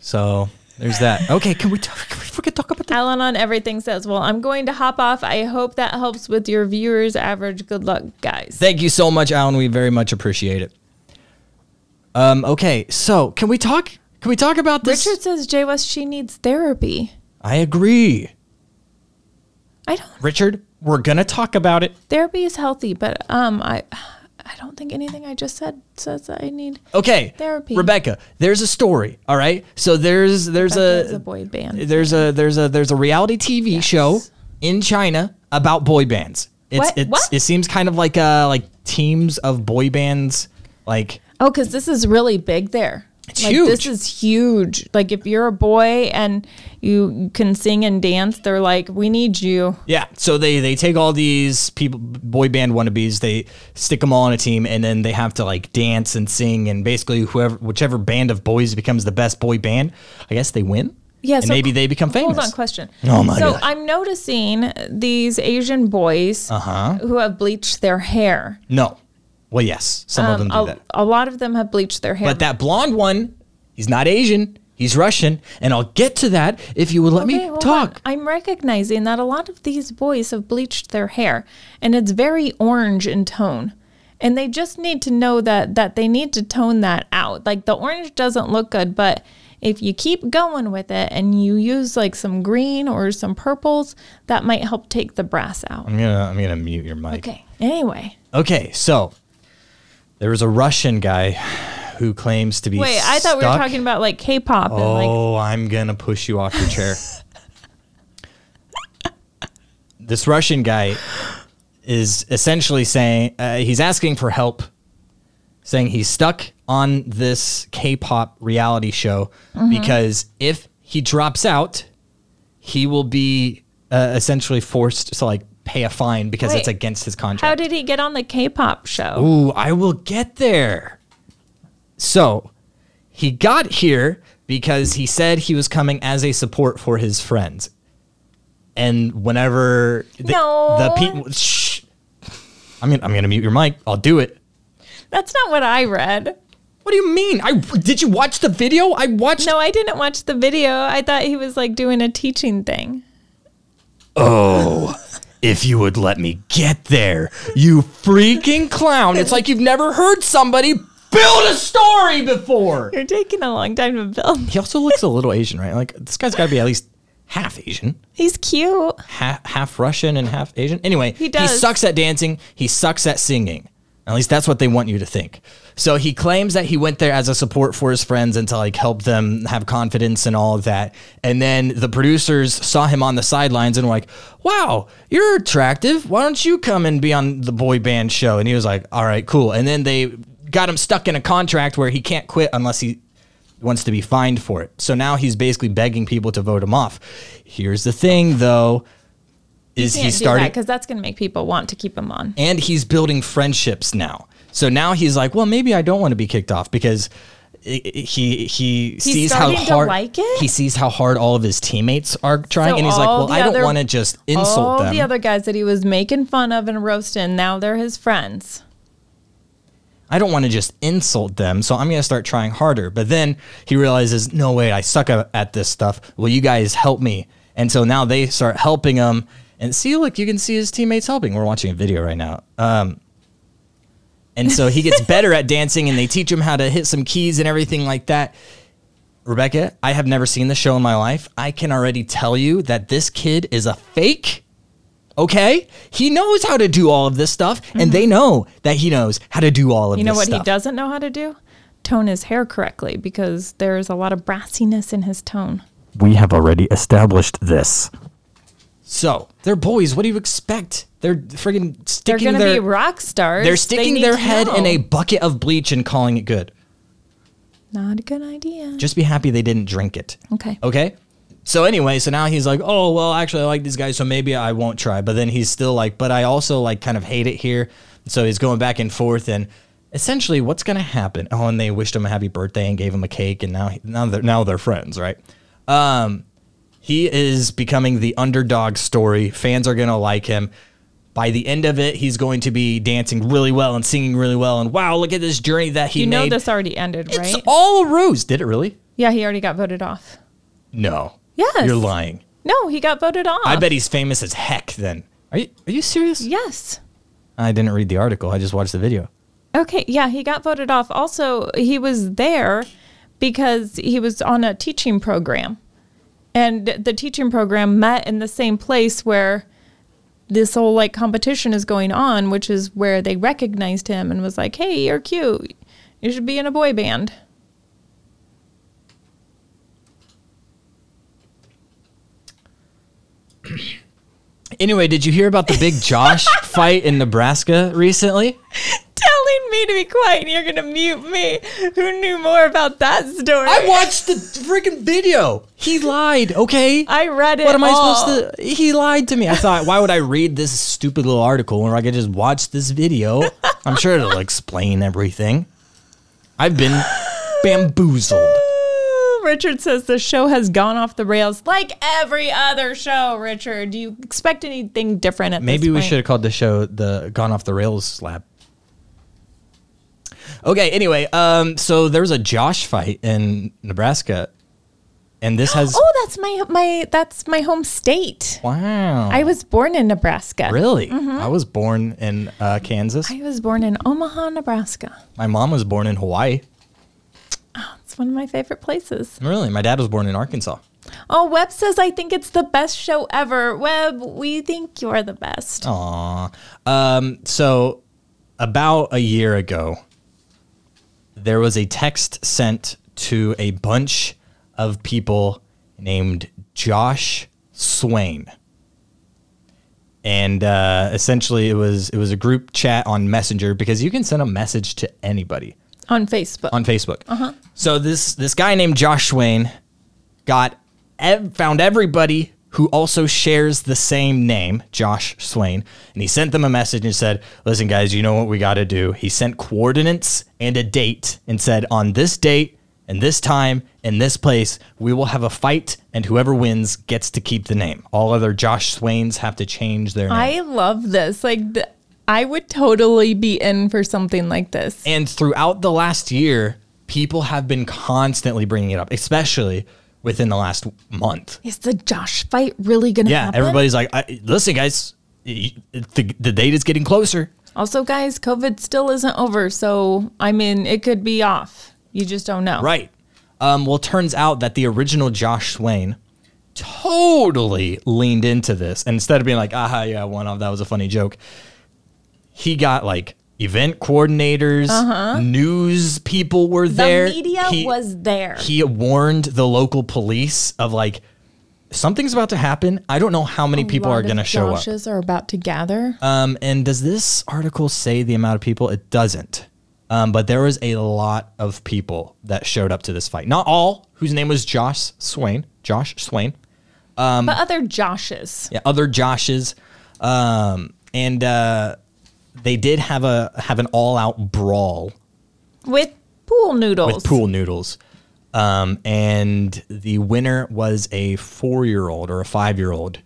So there's that. Okay, can we talk? Can we forget talk about that? Alan on everything says, well, I'm going to hop off. I hope that helps with your viewers average. Good luck, guys. Thank you so much, Alan. We very much appreciate it. Um. Okay, so can we talk? Can we talk about this? Richard says, Jay West, she needs therapy. I agree. I don't. Richard, we're gonna talk about it. Therapy is healthy, but um, I. I don't think anything I just said says that I need okay. therapy. Rebecca, there's a story, all right? So there's there's Rebecca a, a boy band. There's a there's a there's a reality T V yes. show in China about boy bands. It's what? it's what? It seems kind of like uh like teams of boy bands like Oh, cuz this is really big there. It's like, huge. This is huge. Like, if you're a boy and you can sing and dance, they're like, we need you. Yeah. So they, they take all these people, boy band wannabes, they stick them all on a team, and then they have to like dance and sing, and basically whoever, whichever band of boys becomes the best boy band, I guess they win. Yeah, and so maybe they become famous. Hold on, question. Oh my so God. I'm noticing these Asian boys uh-huh. who have bleached their hair. No. Well, yes, some um, of them do a, that. A lot of them have bleached their hair. But that blonde one, he's not Asian. He's Russian. And I'll get to that if you would let okay, me talk. On. I'm recognizing that a lot of these boys have bleached their hair, and it's very orange in tone. And they just need to know that that they need to tone that out. Like, the orange doesn't look good, but if you keep going with it and you use like some green or some purples, that might help take the brass out. I'm gonna I'm gonna mute your mic. Okay. Anyway. Okay, so there was a Russian guy who claims to be Wait, stuck. I thought we were talking about like K-pop. Oh, and like- I'm going to push you off your chair. This Russian guy is essentially saying, uh, he's asking for help, saying he's stuck on this K-pop reality show mm-hmm. because if he drops out, he will be uh, essentially forced to like pay a fine because Wait, it's against his contract. How did he get on the K-pop show? Ooh, I will get there. So he got here because he said he was coming as a support for his friends. And whenever the, no. the people, shh, I'm gonna, I'm gonna mute your mic. I'll do it. That's not what I read. What do you mean? I did you watch the video? I watched. No, I didn't watch the video. I thought he was like doing a teaching thing. Oh. If you would let me get there, you freaking clown. It's like you've never heard somebody build a story before. You're taking a long time to build. He also looks a little Asian, right? Like, this guy's got to be at least half Asian. He's cute. Half, half Russian and half Asian. Anyway, he, does. he sucks at dancing. He sucks at singing. At least that's what they want you to think. So he claims that he went there as a support for his friends and to like help them have confidence and all of that. And then the producers saw him on the sidelines and were like, wow, you're attractive. Why don't you come and be on the boy band show? And he was like, all right, cool. And then they got him stuck in a contract where he can't quit unless he wants to be fined for it. So now he's basically begging people to vote him off. Here's the thing, though. Is he starting? Because that, that's going to make people want to keep him on. And he's building friendships now. So now he's like, well, maybe I don't want to be kicked off because it, it, he he he's sees how hard like he sees how hard all of his teammates are trying, so and he's like, well, I other, don't want to just insult all them. All the other guys that he was making fun of and roasting, now they're his friends. I don't want to just insult them, so I'm going to start trying harder. But then he realizes, no way, I suck at this stuff. Will you guys help me? And so now they start helping him. And see, look, you can see his teammates helping. We're watching a video right now. Um, and so he gets better at dancing, and they teach him how to hit some keys and everything like that. Rebecca, I have never seen this show in my life. I can already tell you that this kid is a fake, okay? He knows how to do all of this stuff, mm-hmm. and they know that he knows how to do all of you this stuff. You know what he doesn't know how to do? Tone his hair correctly, because there's a lot of brassiness in his tone. We have already established this. So, they're boys. What do you expect? They're friggin' sticking their... They're going to be rock stars. They're sticking they their head know. in a bucket of bleach and calling it good. Not a good idea. Just be happy they didn't drink it. Okay. Okay? So, anyway, so now he's like, oh, well, actually, I like these guys, so maybe I won't try. But then he's still like, but I also, like, kind of hate it here. So, he's going back and forth, and essentially, what's going to happen? Oh, and they wished him a happy birthday and gave him a cake, and now now they're, now they're friends, right? Um... He is becoming the underdog story. Fans are going to like him. By the end of it, he's going to be dancing really well and singing really well. And wow, look at this journey that he made. You know made. This already ended, right? It's all a ruse. Did it really? Yeah, he already got voted off. No. Yes. You're lying. No, he got voted off. I bet he's famous as heck then. Are you, are you serious? Yes. I didn't read the article. I just watched the video. Okay. Yeah, he got voted off. Also, he was there because he was on a teaching program. And the teaching program met in the same place where this whole like competition is going on, which is where they recognized him and was like, hey, you're cute. You should be in a boy band. Anyway, did you hear about the Big Josh fight in Nebraska recently? Telling me me to be quiet and you're going to mute me. Who knew more about that story? I watched the freaking video. He lied, okay? I read it What am all. I supposed to... He lied to me. I thought, why would I read this stupid little article when I could just watch this video? I'm sure it'll explain everything. I've been bamboozled. Richard says the show has gone off the rails like every other show. Richard, do you expect anything different at Maybe this point? Maybe we should have called the show the Gone Off the Rails slap. Okay, anyway, um, so there was a Josh fight in Nebraska, and this has... Oh, that's my my that's my home state. Wow. I was born in Nebraska. Really? Mm-hmm. I was born in uh, Kansas. I was born in Omaha, Nebraska. My mom was born in Hawaii. One of my favorite places. Really? My dad was born in Arkansas. Oh, Webb says, I think it's the best show ever. Webb, we think you're the best. Aww. Um, so about a year ago, there was a text sent to a bunch of people named Josh Swain. And uh, essentially it was it was a group chat on Messenger, because you can send a message to anybody. On Facebook. On Facebook. Uh-huh. So this this guy named Josh Swain got ev- found everybody who also shares the same name, Josh Swain, and he sent them a message and said, listen, guys, you know what we got to do. He sent coordinates and a date and said, on this date and this time and this place, we will have a fight, and whoever wins gets to keep the name. All other Josh Swains have to change their name. I love this. Like, the- I would totally be in for something like this. And throughout the last year, people have been constantly bringing it up, especially within the last month. Is the Josh fight really going to yeah, happen? Yeah, everybody's like, I, listen, guys, the, the date is getting closer. Also, guys, COVID still isn't over. So, I mean, it could be off. You just don't know. Right. Um, well, turns out that the original Josh Swain totally leaned into this. And instead of being like, aha, yeah, one off, that was a funny joke. He got like event coordinators, uh-huh. news people were there. The media he, was there. He warned the local police of like, something's about to happen. I don't know how many a people are going to show up. Joshes are about to gather. Um, and does this article say the amount of people? It doesn't. Um, but there was a lot of people that showed up to this fight. Not all, whose name was Josh Swain. Josh Swain. Um, but other Joshes. Yeah, other Joshes. Um, and... Uh, They did have a have an all-out brawl. With pool noodles. With pool noodles. Um, and the winner was a four-year-old or a five-year-old.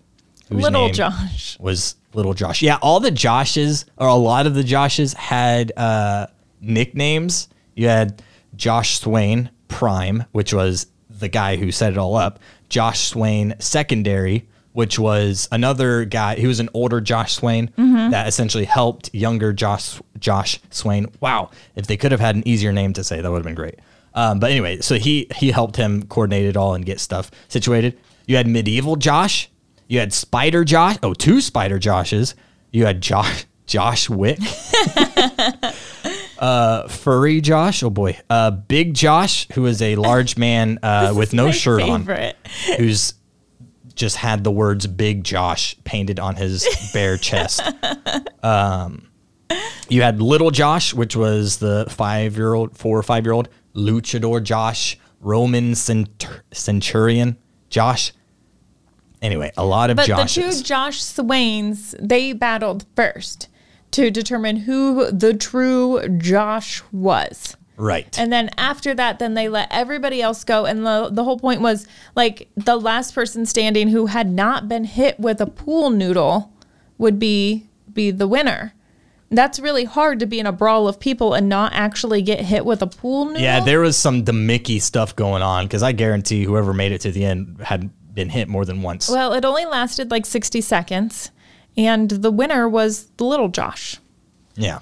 Whose Little name Josh. Was Little Josh. Yeah, all the Joshes, or a lot of the Joshes, had uh, nicknames. You had Josh Swain Prime, which was the guy who set it all up. Josh Swain Secondary, which was another guy. He was an older Josh Swain mm-hmm. that essentially helped younger Josh Josh Swain. Wow. If they could have had an easier name to say, that would have been great. Um, but anyway, so he he helped him coordinate it all and get stuff situated. You had Medieval Josh. You had Spider Josh. Oh, two Spider Joshes. You had Josh Josh Wick. uh, Furry Josh. Oh, boy. Uh, Big Josh, who is a large man uh, with no shirt favorite. on. Who's... just had the words Big Josh painted on his bare chest. Um, you had Little Josh, which was the five-year-old, four or five-year-old, Luchador Josh, Roman Centur- Centurion Josh. Anyway, a lot of Joshes. But the two Josh Swains, they battled first to determine who the true Josh was. Right. And then after that, then they let everybody else go. And the, the whole point was, like, the last person standing who had not been hit with a pool noodle would be be the winner. That's really hard to be in a brawl of people and not actually get hit with a pool noodle. Yeah, there was some DeMickey stuff going on, because I guarantee whoever made it to the end had been hit more than once. Well, it only lasted like sixty seconds, and the winner was the Little Josh. Yeah.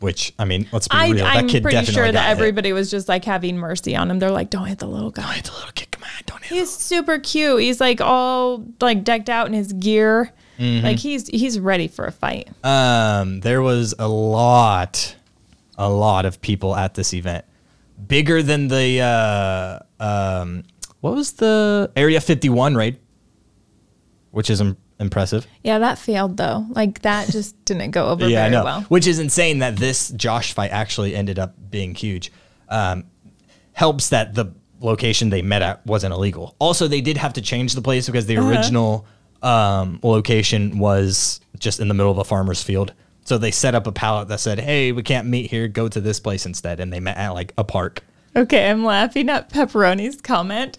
Which, I mean, let's be I, real. I'm that kid pretty sure that everybody hit. Was just like having mercy on him. They're like, don't hit the little guy. Don't hit the little kid. Come on, don't hit him. He's super cute. He's like all like decked out in his gear. Mm-hmm. Like he's he's ready for a fight. Um, there was a lot, a lot of people at this event. Bigger than the, uh, um, what was the Area fifty-one raid? Which is impressive. Yeah, that failed though. Like that just didn't go over yeah, very I know. well. Which is insane that this Josh fight actually ended up being huge. Um, helps that the location they met at wasn't illegal. Also, they did have to change the place because the uh-huh. original um, location was just in the middle of a farmer's field. So they set up a pallet that said, hey, we can't meet here. Go to this place instead. And they met at like a park. Okay, I'm laughing at Pepperoni's comment.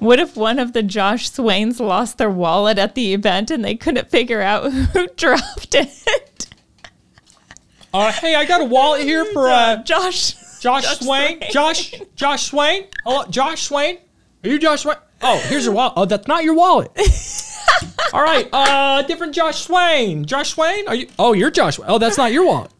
What if one of the Josh Swains lost their wallet at the event and they couldn't figure out who dropped it? Uh, hey, I got a wallet here for uh, Josh. Josh, Josh Swain. Swain. Josh, Josh Swain. Oh, Josh Swain. Are you Josh Swain? Oh, here's your wallet. Oh, that's not your wallet. All right, uh, different Josh Swain. Josh Swain? Are you? Oh, you're Josh. Oh, that's not your wallet.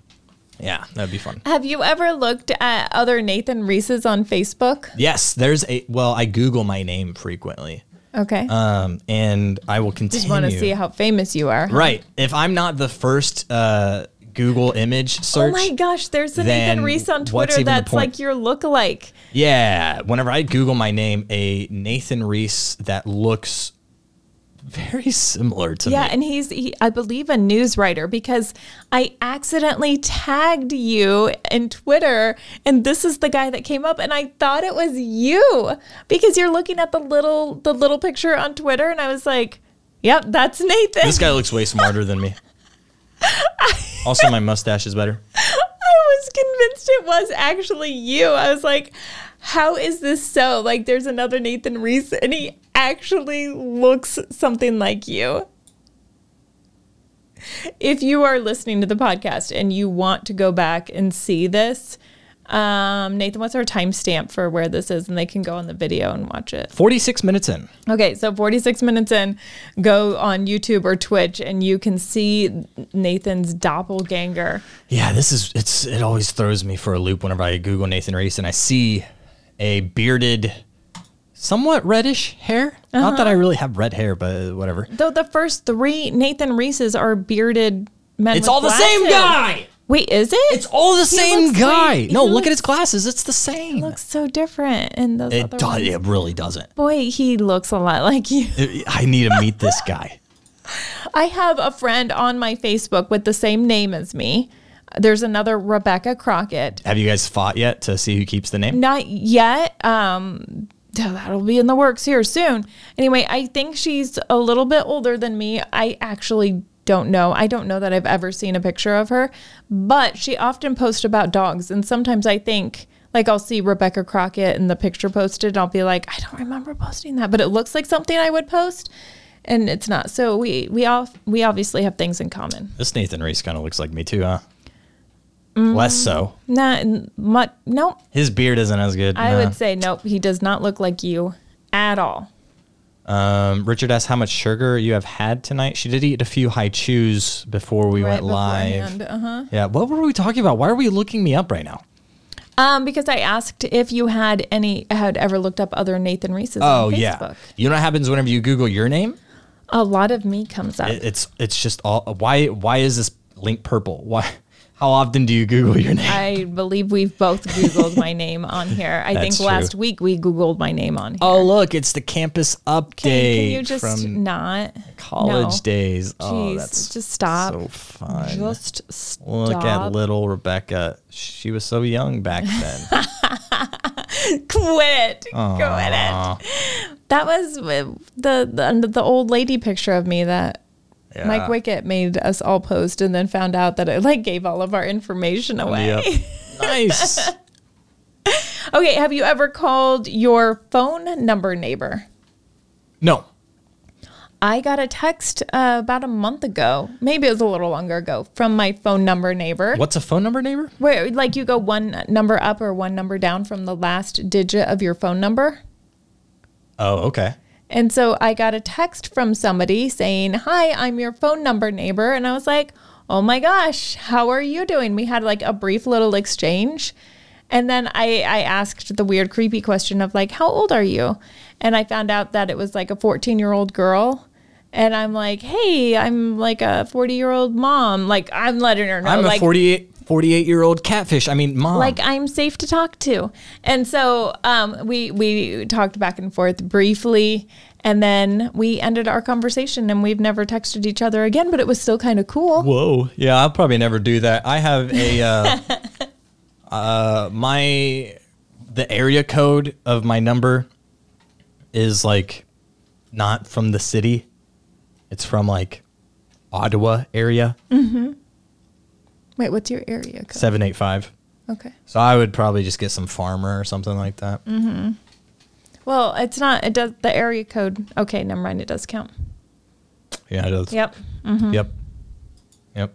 Yeah, that'd be fun. Have you ever looked at other Nathan Reeses on Facebook? Yes, there's a, well, I Google my name frequently. Okay. Um, and I will continue. Just want to see how famous you are. Huh? Right. If I'm not the first uh, Google image search. Oh my gosh, there's a Nathan Reese on Twitter that's like your lookalike. Yeah, whenever I Google my name, a Nathan Reese that looks very similar to yeah, me. Yeah, and he's, he, I believe, a news writer because I accidentally tagged you in Twitter, and this is the guy that came up, and I thought it was you because you're looking at the little the little picture on Twitter, and I was like, yep, that's Nathan. This guy looks way smarter than me. Also, my mustache is better. I was convinced it was actually you. I was like, how is this so? Like, there's another Nathan Reese, and he actually looks something like you. If you are listening to the podcast and you want to go back and see this, um, Nathan, what's our timestamp for where this is? And they can go on the video and watch it. forty-six minutes in. Okay, so forty-six minutes in, go on YouTube or Twitch and you can see Nathan's doppelganger. Yeah, this is, it's, it always throws me for a loop whenever I Google Nathan Reese and I see a bearded, somewhat reddish hair. Uh-huh. Not that I really have red hair, but whatever. Though the first three Nathan Reeses are bearded men. It's with all glasses. The same guy. Wait, is it? It's all the he same guy. Like, no, looks, look at his glasses. It's the same. It looks so different. In those it, other do, ones. It really doesn't. Boy, he looks a lot like you. It, I need to meet this guy. I have a friend on my Facebook with the same name as me. There's another Rebecca Crockett. Have you guys fought yet to see who keeps the name? Not yet. Um... That'll be in the works here soon. Anyway, I think she's a little bit older than me. I actually don't know. I don't know that I've ever seen a picture of her, but she often posts about dogs. And sometimes I think, like, I'll see Rebecca Crockett and the picture posted, and I'll be like, I don't remember posting that, but it looks like something I would post. And it's not. So we we all we obviously have things in common. This Nathan Reese kind of looks like me too, huh? Mm, Less so. Not much. Nope. His beard isn't as good. I nah. would say nope. He does not look like you at all. Um, Richard asked how much sugar you have had tonight. She did eat a few high chews before we right went live. Uh-huh. Yeah. What were we talking about? Why are we looking me up right now? Um, because I asked if you had any had ever looked up other Nathan Reeses. Oh on Facebook. Yeah. You know what happens whenever you Google your name? A lot of me comes up. It, it's it's just all why why is this link purple? Why? How often do you Google your name? I believe we've both Googled my name on here. I think last true. week we Googled my name on here. Oh, look, it's the campus update. Can, can you just from not? College no. days. Jeez, oh, that's just stop. So fun. Just stop. Look at little Rebecca. She was so young back then. Quit it. Aww. Quit it. That was the, the, the old lady picture of me that Yeah. Mike Wickett made us all post and then found out that it like gave all of our information away. Yep. Nice. Okay. Have you ever called your phone number neighbor? No. I got a text uh, about a month ago. Maybe it was a little longer ago from my phone number neighbor. What's a phone number neighbor? Where like you go one number up or one number down from the last digit of your phone number. Oh, okay. And so I got a text from somebody saying, hi, I'm your phone number neighbor. And I was like, oh my gosh, how are you doing? We had like a brief little exchange. And then I, I asked the weird, creepy question of like, how old are you? And I found out that it was like a fourteen-year-old girl. And I'm like, hey, I'm like a forty-year-old mom. Like I'm letting her know. I'm a like, forty-eight. forty-eight-year-old catfish. I mean, mom. Like, I'm safe to talk to. And so um, we we talked back and forth briefly, and then we ended our conversation, and we've never texted each other again, but it was still kind of cool. Whoa. Yeah, I'll probably never do that. I have a... Uh, uh, my... The area code of my number is, like, not from the city. It's from, like, Ottawa area. Mm-hmm. Wait, what's your area code? seven eight five. Okay. So I would probably just get some farmer or something like that. Mm-hmm. Well, it's not, it does, the area code, okay, never mind, it does count. Yeah, it does. Yep. Mm-hmm. Yep. Yep.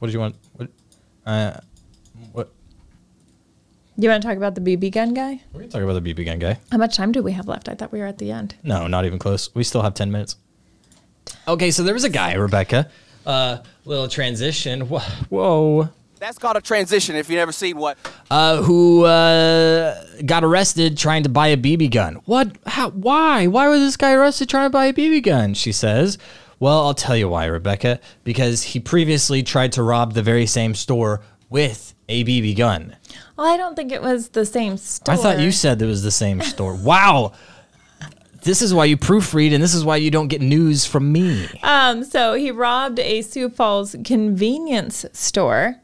What did you want? What? Uh, what? You want to talk about the B B gun guy? We're going to talk about the B B gun guy. How much time do we have left? I thought we were at the end. No, not even close. We still have ten minutes. Okay, so there was a guy, Rebecca. Uh, little transition. Whoa. That's called a transition if you've never seen what. Uh, who uh, got arrested trying to buy a B B gun. What? How? Why? Why was this guy arrested trying to buy a B B gun, she says. Well, I'll tell you why, Rebecca. Because he previously tried to rob the very same store with a B B gun. Well, I don't think it was the same store. I thought you said it was the same store. Wow. This is why you proofread, and this is why you don't get news from me. Um, so he robbed a Sioux Falls convenience store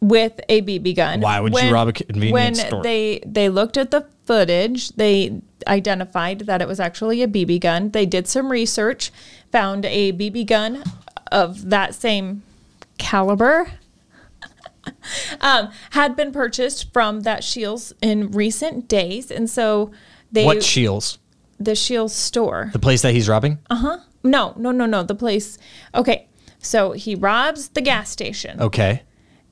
with a B B gun. Why would when, you rob a convenience when store? When they, they looked at the footage, they identified that it was actually a B B gun. They did some research, found a B B gun of that same caliber. um, had been purchased from that Shields in recent days, and so they... What Shields? The Shields store. The place that he's robbing? Uh-huh. No, no, no, no. The place. Okay. So he robs the gas station. Okay.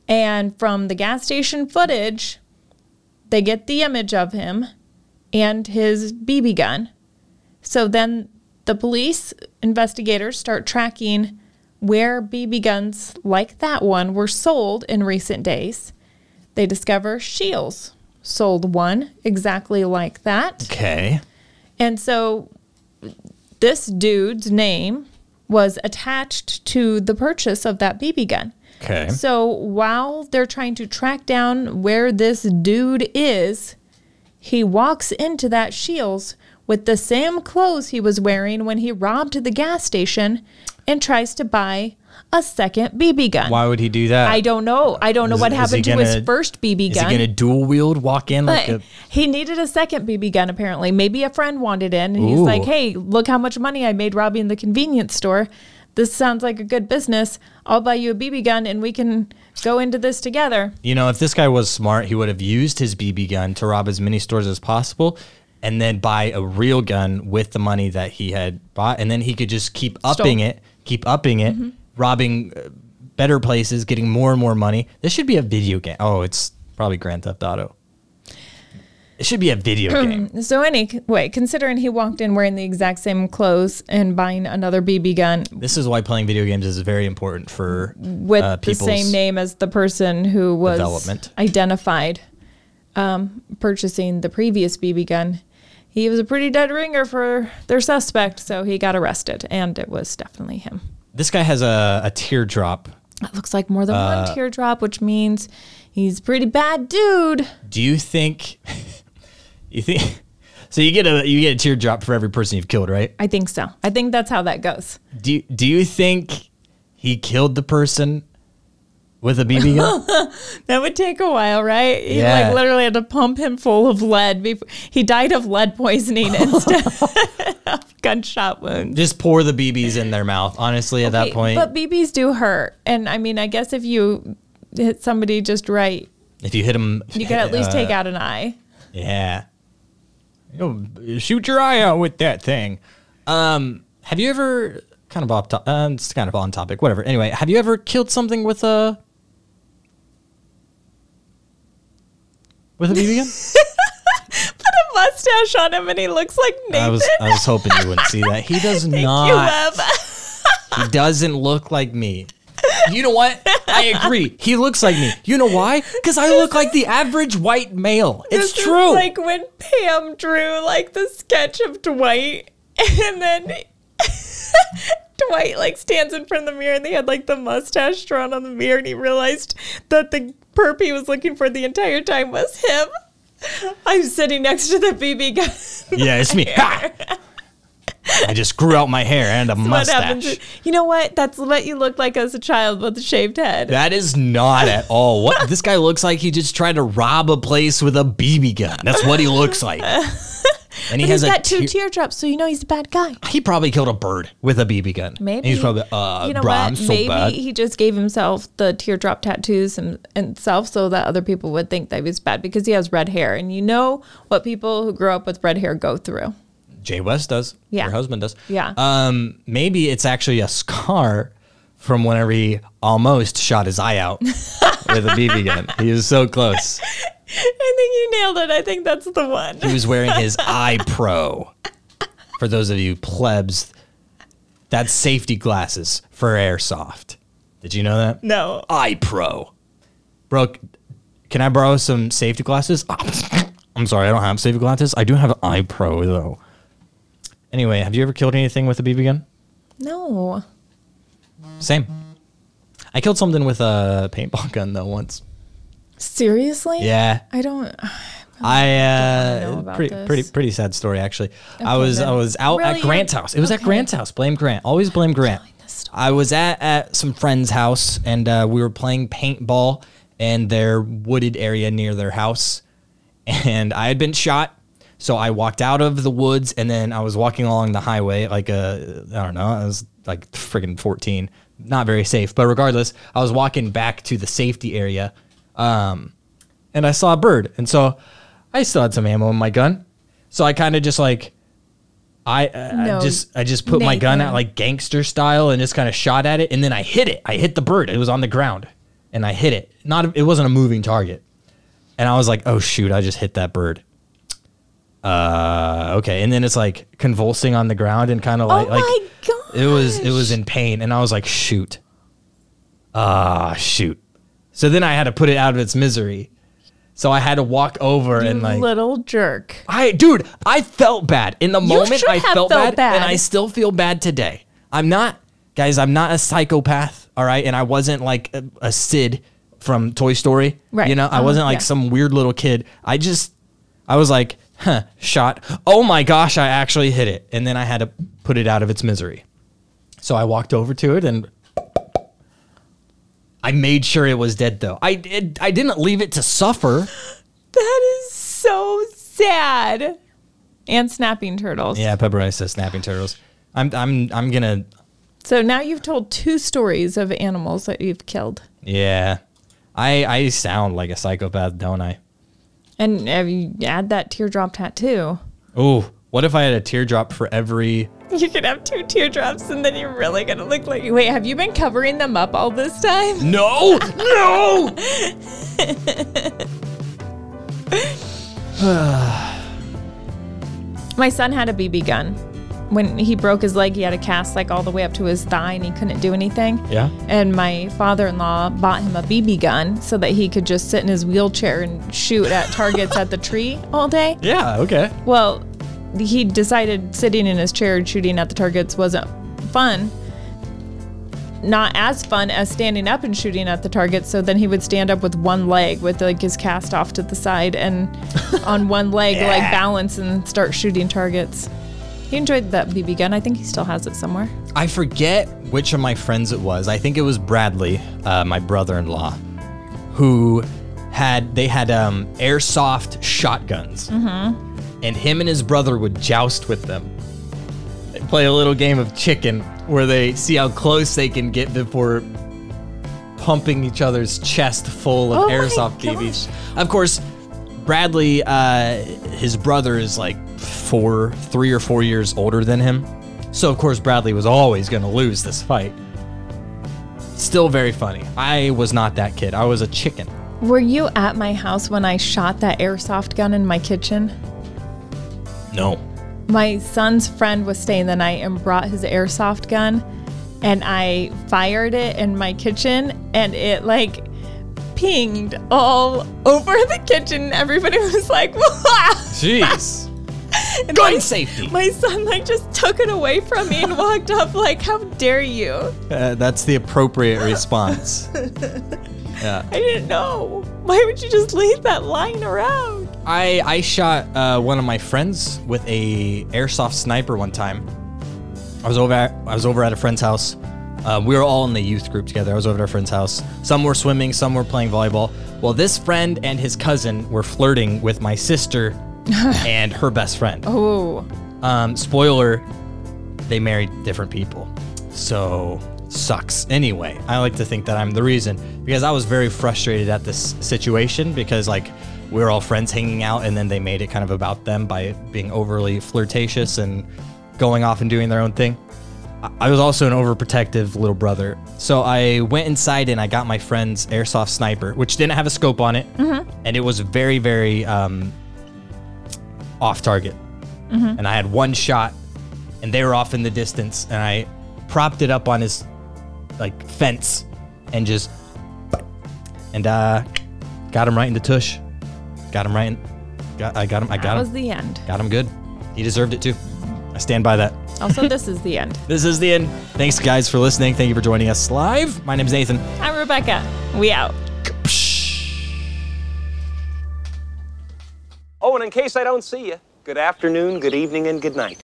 And from the gas station footage, they get the image of him and his B B gun. So then the police investigators start tracking where B B guns like that one were sold in recent days. They discover Shields sold one exactly like that. Okay. And so this dude's name was attached to the purchase of that B B gun. Okay. So while they're trying to track down where this dude is, he walks into that Shields with the same clothes he was wearing when he robbed the gas station and tries to buy a second B B gun. Why would he do that? I don't know. I don't know is, what happened gonna, to his first B B gun. Is he going to dual wield, walk in? Like a... He needed a second B B gun, apparently. Maybe a friend wanted in, and Ooh. He's like, hey, look how much money I made robbing the convenience store. This sounds like a good business. I'll buy you a B B gun, and we can go into this together. You know, if this guy was smart, he would have used his B B gun to rob as many stores as possible, and then buy a real gun with the money that he had bought, and then he could just keep upping Stole. it, keep upping it, mm-hmm. robbing better places, getting more and more money. This should be a video game. Oh, it's probably Grand Theft Auto. It should be a video game. So anyway, considering he walked in wearing the exact same clothes and buying another B B gun. This is why playing video games is very important for with uh, the same name as the person who was identified um, purchasing the previous B B gun. He was a pretty dead ringer for their suspect, so he got arrested, and it was definitely him. This guy has a, a teardrop. It looks like more than uh, one teardrop, which means he's a pretty bad dude. Do you think? You think? So you get a you get a teardrop for every person you've killed, right? I think so. I think that's how that goes. Do Do you think he killed the person with a B B gun? That would take a while, right? He yeah. like literally had to pump him full of lead. Before. He died of lead poisoning instead of gunshot wounds. Just pour the B Bs in their mouth, honestly, at okay, that point. But B Bs do hurt. And I mean, I guess if you hit somebody just right. If you hit them. You can at least uh, take out an eye. Yeah. You'll shoot your eye out with that thing. Um, have you ever, kind of off top, uh, it's kind of on topic, whatever. Anyway, have you ever killed something with a... With a B B gun? Put a mustache on him and he looks like Nathan. I was I was hoping you wouldn't see that. He does Thank not. You, Web. He doesn't look like me. You know what? I agree. He looks like me. You know why? Because I look like the average white male. It's this true. Is like when Pam drew like the sketch of Dwight and then... Dwight, like, stands in front of the mirror, and they had, like, the mustache drawn on the mirror, and he realized that the perp he was looking for the entire time was him. I'm sitting next to the B B gun. Yeah, it's me. Ha! I just grew out my hair and a That's mustache. What you know what? That's what you look like as a child with a shaved head. That is not at all what this guy looks like. He just tried to rob a place with a B B gun. That's what he looks like. And he but has he's got two te- teardrops, so you know he's a bad guy. He probably killed a bird with a B B gun. Maybe. And he's probably, uh, you know bro, what? So Maybe bad. He just gave himself the teardrop tattoos and, himself so that other people would think that he was bad because he has red hair. And you know what people who grow up with red hair go through. Jay West does. Yeah. Her husband does. Yeah. Um, maybe it's actually a scar from whenever he almost shot his eye out with a B B gun. He was so close. I think you nailed it. I think that's the one. He was wearing his eye pro. For those of you plebs, that's safety glasses for airsoft. Did you know that? No. Eye pro. Bro, can I borrow some safety glasses? Oh, I'm sorry, I don't have safety glasses. I do have an eye pro, though. Anyway, have you ever killed anything with a B B gun? No. Same. I killed something with a paintball gun, though, once. Seriously? Yeah. I don't. I, I don't uh, know pretty, this. pretty, pretty sad story actually. Okay, I was, I was out really? at Grant's house. It was okay. at Grant's house. Blame Grant. Always blame Grant. I was at, at some friend's house and uh, we were playing paintball in their wooded area near their house, and I had been shot. So I walked out of the woods and then I was walking along the highway like a, I don't know, I was like freaking fourteen, not very safe, but regardless, I was walking back to the safety area. Um, and I saw a bird, and so I still had some ammo in my gun. So I kind of just like, I, uh, no, I just, I just put Nathan. my gun out like gangster style and just kind of shot at it. And then I hit it. I hit the bird. It was on the ground and I hit it. Not, it wasn't a moving target. And I was like, oh shoot, I just hit that bird. Uh, okay. And then it's like convulsing on the ground and kind of like, oh my like gosh. it was, it was in pain. And I was like, shoot, ah, uh, shoot. So then I had to put it out of its misery. So I had to walk over you and like little jerk. I dude, I felt bad. In the you moment I felt, felt bad, bad and I still feel bad today. I'm not guys, I'm not a psychopath, all right? And I wasn't like a, a Sid from Toy Story. Right. You know, I um, wasn't like yeah. some weird little kid. I just I was like, huh, shot. Oh my gosh, I actually hit it. And then I had to put it out of its misery. So I walked over to it and I made sure it was dead, though. I it, I didn't leave it to suffer. That is so sad. And snapping turtles. Yeah, Pepperoni says snapping turtles. I'm I'm I'm gonna. So now you've told two stories of animals that you've killed. Yeah, I I sound like a psychopath, don't I? And have you had that teardrop tattoo? Oh, what if I had a teardrop for every? You could have two teardrops and then you're really going to look like... Wait, have you been covering them up all this time? No! No! My son had a B B gun. When he broke his leg, he had a cast like all the way up to his thigh and he couldn't do anything. Yeah. And my father-in-law bought him a B B gun so that he could just sit in his wheelchair and shoot at targets at the tree all day. Yeah, okay. Well... he decided sitting in his chair and shooting at the targets wasn't fun. Not as fun as standing up and shooting at the targets. So then he would stand up with one leg with like his cast off to the side and on one leg, yeah. like balance and start shooting targets. He enjoyed that B B gun. I think he still has it somewhere. I forget which of my friends it was. I think it was Bradley, uh, my brother-in-law, who had, they had um, airsoft shotguns. Mm-hmm. And him and his brother would joust with them. They play a little game of chicken where they see how close they can get before pumping each other's chest full of oh airsoft B Bs. Of course, Bradley, uh, his brother is like four, three or four years older than him. So of course, Bradley was always going to lose this fight. Still very funny. I was not that kid. I was a chicken. Were you at my house when I shot that airsoft gun in my kitchen? No. My son's friend was staying the night and brought his airsoft gun, and I fired it in my kitchen, and it like pinged all over the kitchen. Everybody was like, "Wow!" Jeez. And gun my, safety. My son like just took it away from me and walked up like, how dare you? Uh, that's the appropriate response. Yeah. I didn't know. Why would you just leave that lying around? I, I shot uh, one of my friends with a airsoft sniper one time. I was over at, I was over at a friend's house. Uh, we were all in the youth group together. I was over at a friend's house. Some were swimming, some were playing volleyball. Well, this friend and his cousin were flirting with my sister and her best friend. Oh. Um, spoiler, they married different people. So, sucks. Anyway, I like to think that I'm the reason, because I was very frustrated at this situation because, like, we were all friends hanging out and then they made it kind of about them by being overly flirtatious and going off and doing their own thing. I was also an overprotective little brother. So I went inside and I got my friend's airsoft sniper, which didn't have a scope on it. Mm-hmm. And it was very, very um, off target. Mm-hmm. And I had one shot and they were off in the distance. And I propped it up on his like fence and just, and uh, got him right in the tush. Got him right in, got, I got him, I got that him. That was the end. Got him good. He deserved it too. I stand by that. Also, this is the end. This is the end. Thanks, guys, for listening. Thank you for joining us live. My name's Nathan. I'm Rebecca. We out. Oh, and in case I don't see you, good afternoon, good evening, and good night.